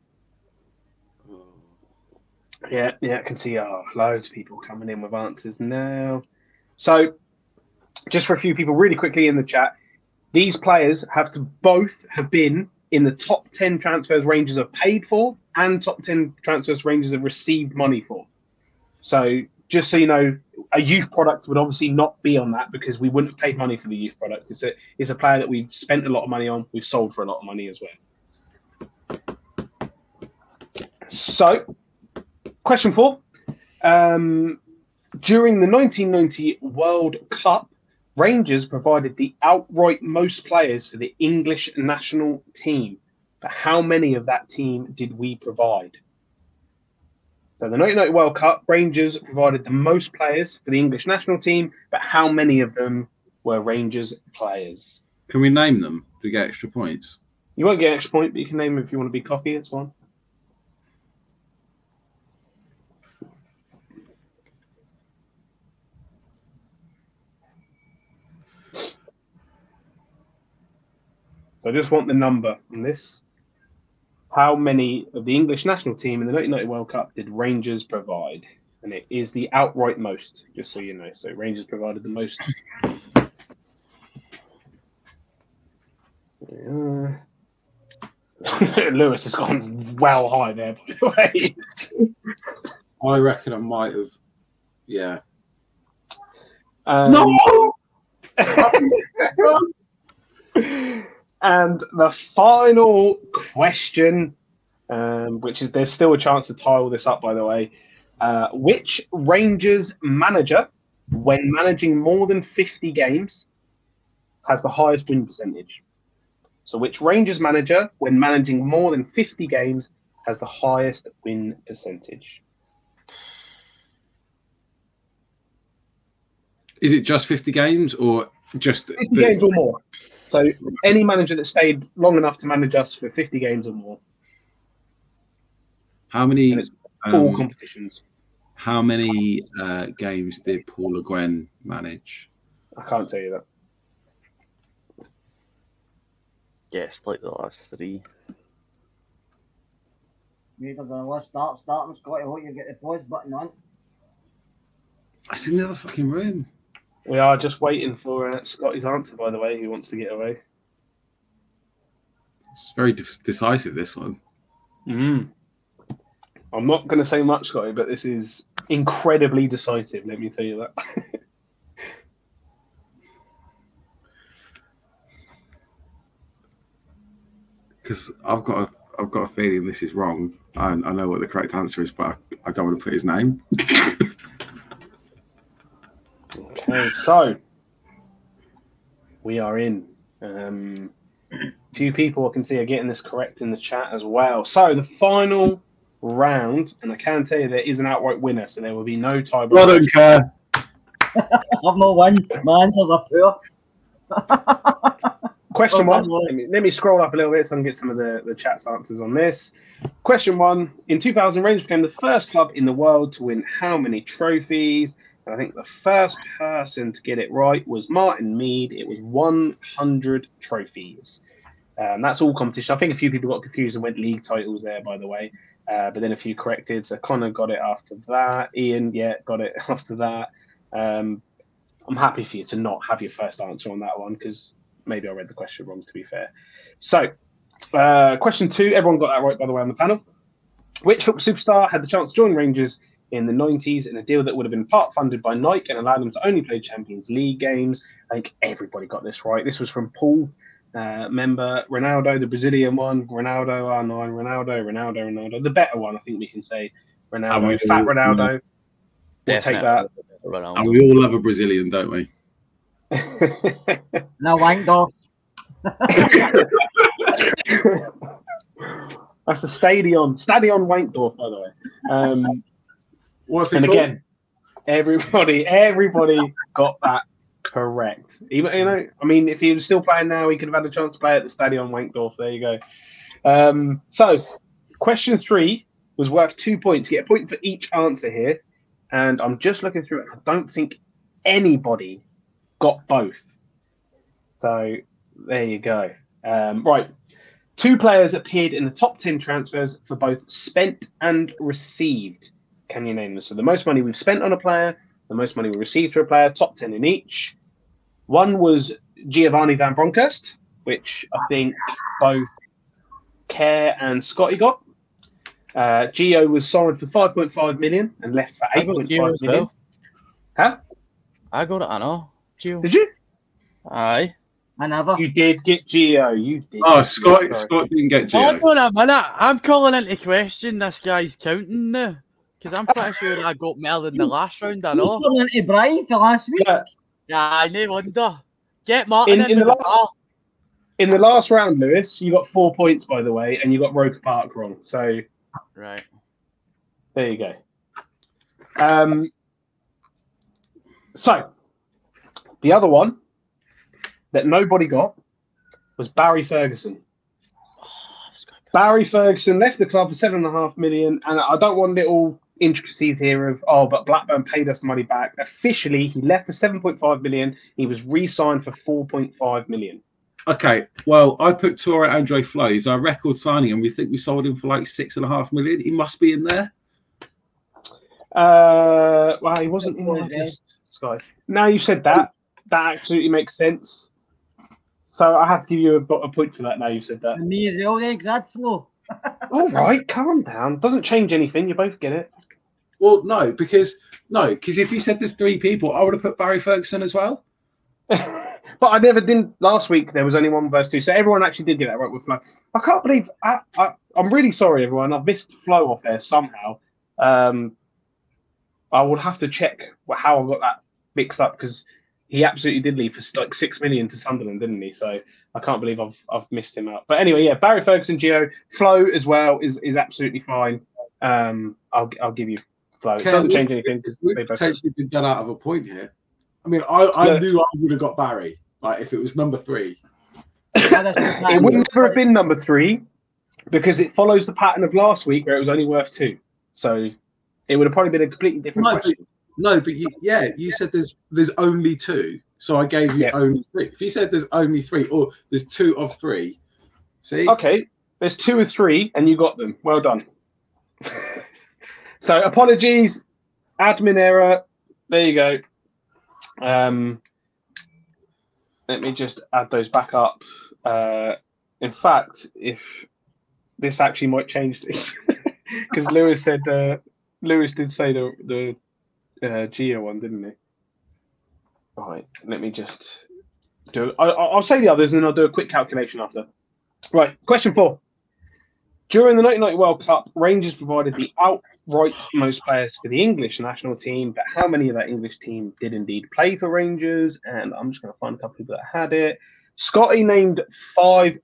Yeah, yeah, I can see oh, loads of people coming in with answers now. So, just for a few people really quickly in the chat, these players have to both have been in the top ten transfers Rangers have paid for and top ten transfers Rangers have received money for. So, just so you know, a youth product would obviously not be on that because we wouldn't have paid money for the youth product. It's a, it's a player that we've spent a lot of money on. We've sold for a lot of money as well. So, question four. Um, during the nineteen ninety World Cup, Rangers provided the outright most players for the English national team. But how many of that team did we provide? So the nineteen ninety World Cup, Rangers provided the most players for the English national team, but how many of them were Rangers players? Can we name them to get extra points? You won't get extra point, but you can name them if you want to be cocky. It's fine. I just want the number on this. How many of the English national team in the nineteen ninety World Cup did Rangers provide? And it is the outright most, just so you know. So Rangers provided the most. So, uh... Lewis has gone well high there, by the way. I reckon I might have. Yeah. Um... No! And the final question, um, which is there's still a chance to tie all this up, by the way. Uh, which Rangers manager, when managing more than fifty games, has the highest win percentage? So which Rangers manager, when managing more than fifty games, has the highest win percentage? Is it just fifty games or just... fifty the- games or more. So any manager that stayed long enough to manage us for fifty games or more. How many? And it's all um, competitions. How many uh, games did Paul Le Guen manage? I can't tell you that. Yes, like the last three. Raiders on the list. Start, starting Scotty. Hope you get the pause button on. I see another fucking room. We are just waiting for uh, Scotty's answer, by the way, who wants to get away. It's very de- decisive, this one. Mm. I'm not going to say much, Scotty, but this is incredibly decisive, let me tell you that. Because I've got a, I've got a feeling this is wrong. I, I know what the correct answer is, but I, I don't want to put his name. Okay, so we are in. Um, few people I can see are getting this correct in the chat as well. So the final round, and I can tell you there is an outright winner, so there will be no tiebreaker. I don't care. I've not won. My answers are poor. Question well, one. Let me, let me scroll up a little bit so I can get some of the, the chat's answers on this. Question one. In two thousand, Rangers became the first club in the world to win how many trophies? I think the first person to get it right was Martin Mead. It was one hundred trophies. Um, that's all competition. I think a few people got confused and went league titles there, by the way. Uh, but then a few corrected. So Connor got it after that. Ian, yeah, got it after that. Um, I'm happy for you to not have your first answer on that one because maybe I read the question wrong, to be fair. So uh, question two, everyone got that right, by the way, on the panel. Which football superstar had the chance to join Rangers in the nineties in a deal that would have been part funded by Nike and allowed them to only play Champions League games? I think everybody got this right. This was from Paul. Uh, remember Ronaldo, the Brazilian one, Ronaldo R nine, Ronaldo, Ronaldo, Ronaldo, the better one, I think we can say. Ronaldo, and fat Ronaldo. We'll take that. Ronaldo. And we all love a Brazilian, don't we? No, Wankdorf. That's the Stadion, Stadion Wankdorf, by the way. Um, What's it and called? Again, everybody, everybody got that. Correct. Even you know, I mean, if he was still playing now, he could have had a chance to play at the Stadion Wankdorf. There you go. Um, so, question three was worth two points. Get a point for each answer here. And I'm just looking through it. I don't think anybody got both. So, there you go. Um, right. Two players appeared in the top ten transfers for both spent and received. Can you name them? So, the most money we've spent on a player, the most money we received for a player, top ten in each. One was Giovanni Van Bronckhorst, which I think both Kerr and Scotty got. Uh, Gio was signed for five point five million and left for eight point five million. Well. Huh? I got it, I know. Gio. Did you? Aye. Another. You did get Gio. You did. Oh, Scott, Scott didn't get Gio. Hold on a minute. I'm calling into question this guy's counting now. Because I'm pretty sure I got Mel in the last round, I know. You into Brian for last week. Yeah, yeah, no wonder. Get Martin in, in, in, the the last, in the last round, Lewis, you got four points, by the way, and you got Roker Park wrong. So, right. There you go. Um. So, the other one that nobody got was Barry Ferguson. Barry Ferguson left the club for seven point five million pounds, and I don't want little intricacies here of, oh, but Blackburn paid us the money back. Officially, he left for seven point five million pounds. He was re-signed for four point five million pounds. Okay, well, I put Tore André Flo. He's our record signing, and we think we sold him for like six point five million pounds. He must be in there. Uh, well, he wasn't in there. Yes, Sky. Now you said that, that absolutely makes sense. So I have to give you a, a point for that now you've said that. And me as well, then, because that's slow. All right, calm down. Doesn't change anything. You both get it. Well, no, because no, because if you said there's three people, I would have put Barry Ferguson as well. But I never did. Last week, there was only one verse two. So everyone actually did get that right with Flo. I can't believe I, I, I'm really sorry, everyone. I've missed Flo off there somehow. Um, I would have to check how I got that mixed up because he absolutely did leave for like six million to Sunderland, didn't he? So I can't believe I've I've missed him out. But anyway, yeah, Barry Ferguson, Gio, Flo as well is, is absolutely fine. Um, I'll I'll give you Flo. It doesn't change anything because we've potentially been done out of a point here. I mean, I, I no. knew I would have got Barry like if it was number three. It would never have been number three because it follows the pattern of last week where it was only worth two. So it would have probably been a completely different no, question. But- No, but you, yeah, you said there's there's only two, so I gave you yeah. only three. If you said there's only three, or there's two of three, see? Okay, there's two of three, and you got them. Well done. So apologies, admin error. There you go. Um, let me just add those back up. Uh, in fact, if this actually might change this, because Lewis said uh, Lewis did say the the. Uh, Gio one, didn't he? Right, let me just do it. I, I'll say the others and then I'll do a quick calculation after. Right, question four. During the nineteen ninety World Cup, Rangers provided the outright most players for the English national team, but how many of that English team did indeed play for Rangers? And I'm just going to find a couple of people that had it. Scotty named five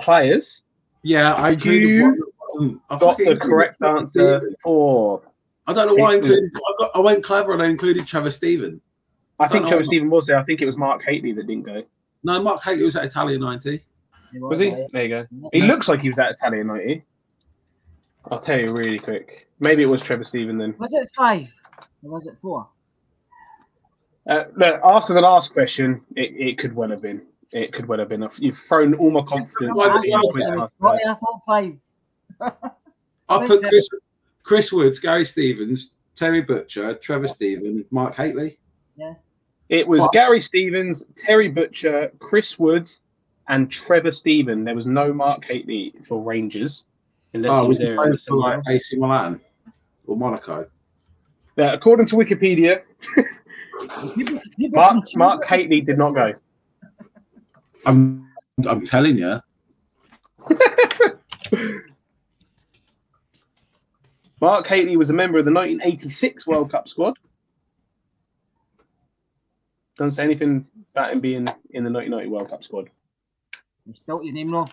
players. Yeah, I do. You got the correct answer for... I don't know why I included. I, got, I went clever and I included Trevor Stephen. I, I think Trevor Stephen was there. I think it was Mark Hateley that didn't go. No, Mark Hateley was at Italian ninety. Was he? There you go. He looks like he was at Italian ninety. I'll tell you really quick. Maybe it was Trevor Stephen then. Was it five? Or was it four? Uh, look, after the last question, it, it could well have been. it could well have been. A, you've thrown all my confidence. I put Chris, Chris Woods, Gary Stevens, Terry Butcher, Trevor Stephen, Mark Hateley. Yeah. It was what? Gary Stevens, Terry Butcher, Chris Woods, and Trevor Stephen. There was no Mark Hateley for Rangers. Unless oh, he was there he for like A C Milan or Monaco? Now, according to Wikipedia, Mark, Mark Hateley did not go. I'm, I'm telling you. Mark Hateley was a member of the nineteen eighty-six World Cup squad. Doesn't say anything about him being in the nineteen ninety World Cup squad. You spelt your name wrong.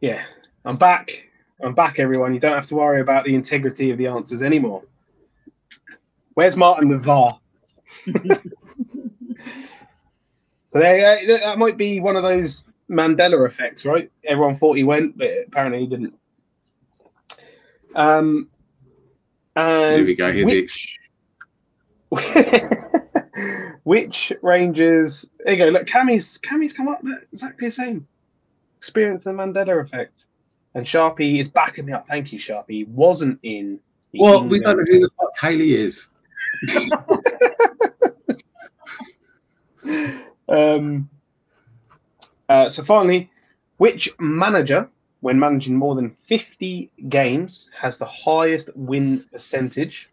Yeah, I'm back. I'm back, everyone. You don't have to worry about the integrity of the answers anymore. Where's Martin with V A R? So there, uh, that might be one of those Mandela effects, right? Everyone thought he went, but apparently he didn't. Um, and here we go. Here which, which Rangers? There you go. Look, Cammy's Cammy's come up exactly the same. Experience the Mandela effect, and Sharpie is backing me up. Thank you, Sharpie. He wasn't in. Well, England. We don't know who the fuck Haley is. um. Uh, so finally, which manager, when managing more than fifty games, has the highest win percentage?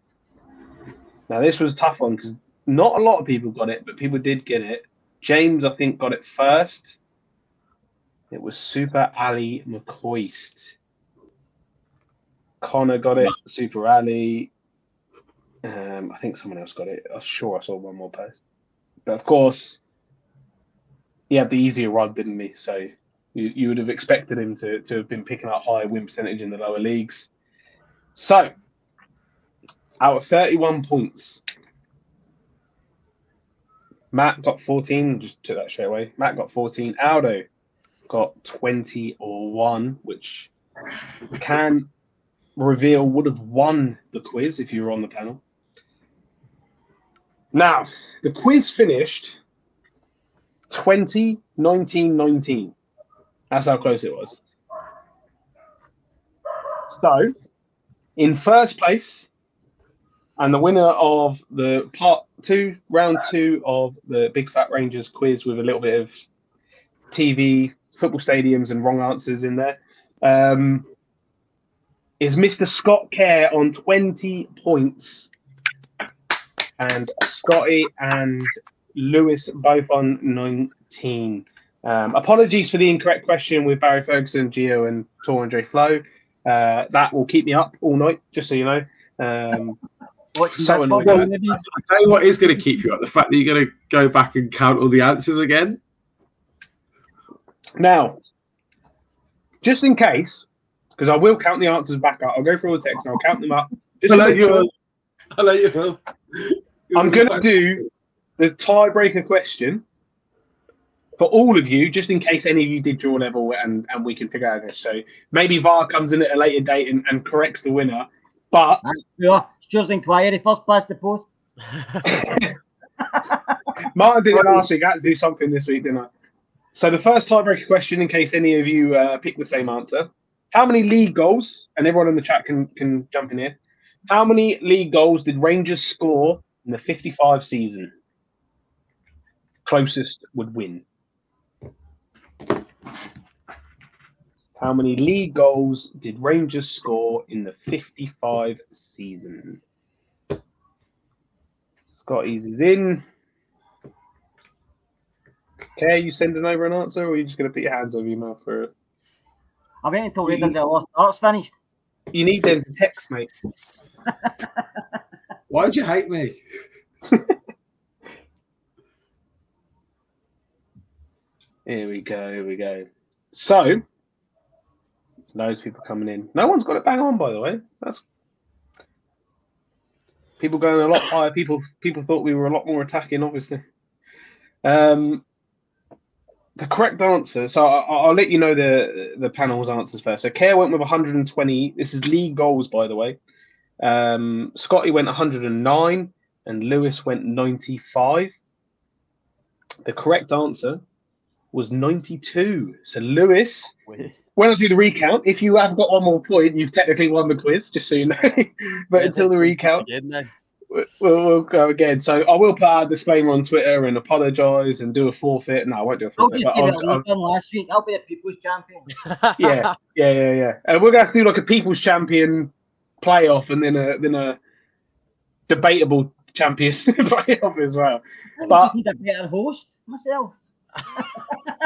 Now, this was a tough one because not a lot of people got it, but people did get it. James, I think, got it first. It was Super Ali McCoist. Connor got it. Super Ali. Um, I think someone else got it. I'm sure I saw one more post. But, of course, he had the easier run, didn't he? So... You, you would have expected him to, to have been picking up higher win percentage in the lower leagues. So, out of thirty-one points, Matt got fourteen. Just took that straight away. Matt got fourteen. Aldo got twenty-one, which can reveal would have won the quiz if you were on the panel. Now, the quiz finished twenty nineteen nineteen. That's how close it was. So, in first place, and the winner of the part two, round two of the Big Fat Rangers quiz with a little bit of T V, football stadiums and wrong answers in there, um, is Mister Scott Kerr on twenty points. And Scotty and Lewis both on nineteen. Um, apologies for the incorrect question with Barry Ferguson, Gio, and Tore André Flo. Uh, that will keep me up all night, just so you know. Um, so annoying. Well, I'll tell you what is going to keep you up, the fact that you're going to go back and count all the answers again. Now, just in case, because I will count the answers back up, I'll go through all the text and I'll count them up. Just I'll, let you sure. I'll let you know. I'm going to do the tiebreaker question. For all of you, just in case any of you did draw level and, and we can figure out this. So maybe V A R comes in at a later date and, and corrects the winner. But sure. Stuart's inquiry, first past the post. Martin did it last week. I had to do something this week, didn't I? So the first tiebreaker question, in case any of you uh, pick the same answer. How many league goals, and everyone in the chat can, can jump in here, how many league goals did Rangers score in the fifty-five season? Closest would win. How many league goals did Rangers score in the fifty-five season? Scotties is in. Okay, are you sending over an answer or are you just going to put your hands over your mouth for it? I waited until we got the last art's finished. You need them to text, mate. Why'd you hate me? Here we go, here we go. So... Loads of people coming in. No one's got it bang on, by the way. That's people going a lot higher. People people thought we were a lot more attacking, obviously. Um, the correct answer. So I, I'll let you know the the panel's answers first. So Kerr went with one hundred twenty. This is league goals, by the way. Um, Scotty went one hundred nine, and Lewis went ninety-five. The correct answer was ninety-two. So, Lewis, when I do the recount, if you have got one more point, you've technically won the quiz, just so you know. But until the recount, we'll, we'll go again. So, I will put out a disclaimer on Twitter and apologise and do a forfeit. No, I won't do a forfeit. I'll just do what I've done last week. I'll be a people's champion. yeah, yeah, yeah, yeah. And uh, we're going to have to do like a people's champion playoff and then a, then a debatable champion playoff as well. I but, need a better host myself.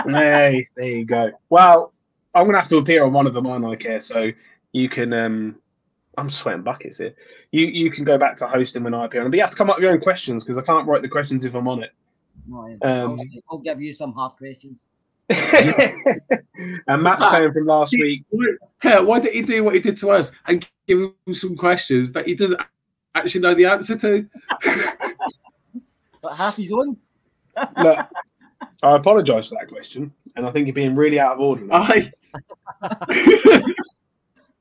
Hey, there you go. Well, I'm gonna have to appear on one of them, aren't I, Care? So you can um I'm sweating buckets here. You you can go back to hosting when I appear on, but you have to come up with your own questions because I can't write the questions if I'm on it. Oh, yeah. um, I'll, I'll give you some hard questions. And Matt's saying from last he, week. Care, why did he do what he did to us and give him some questions that he doesn't actually know the answer to? But half his own. Look, I apologise for that question, and I think you're being really out of order. I...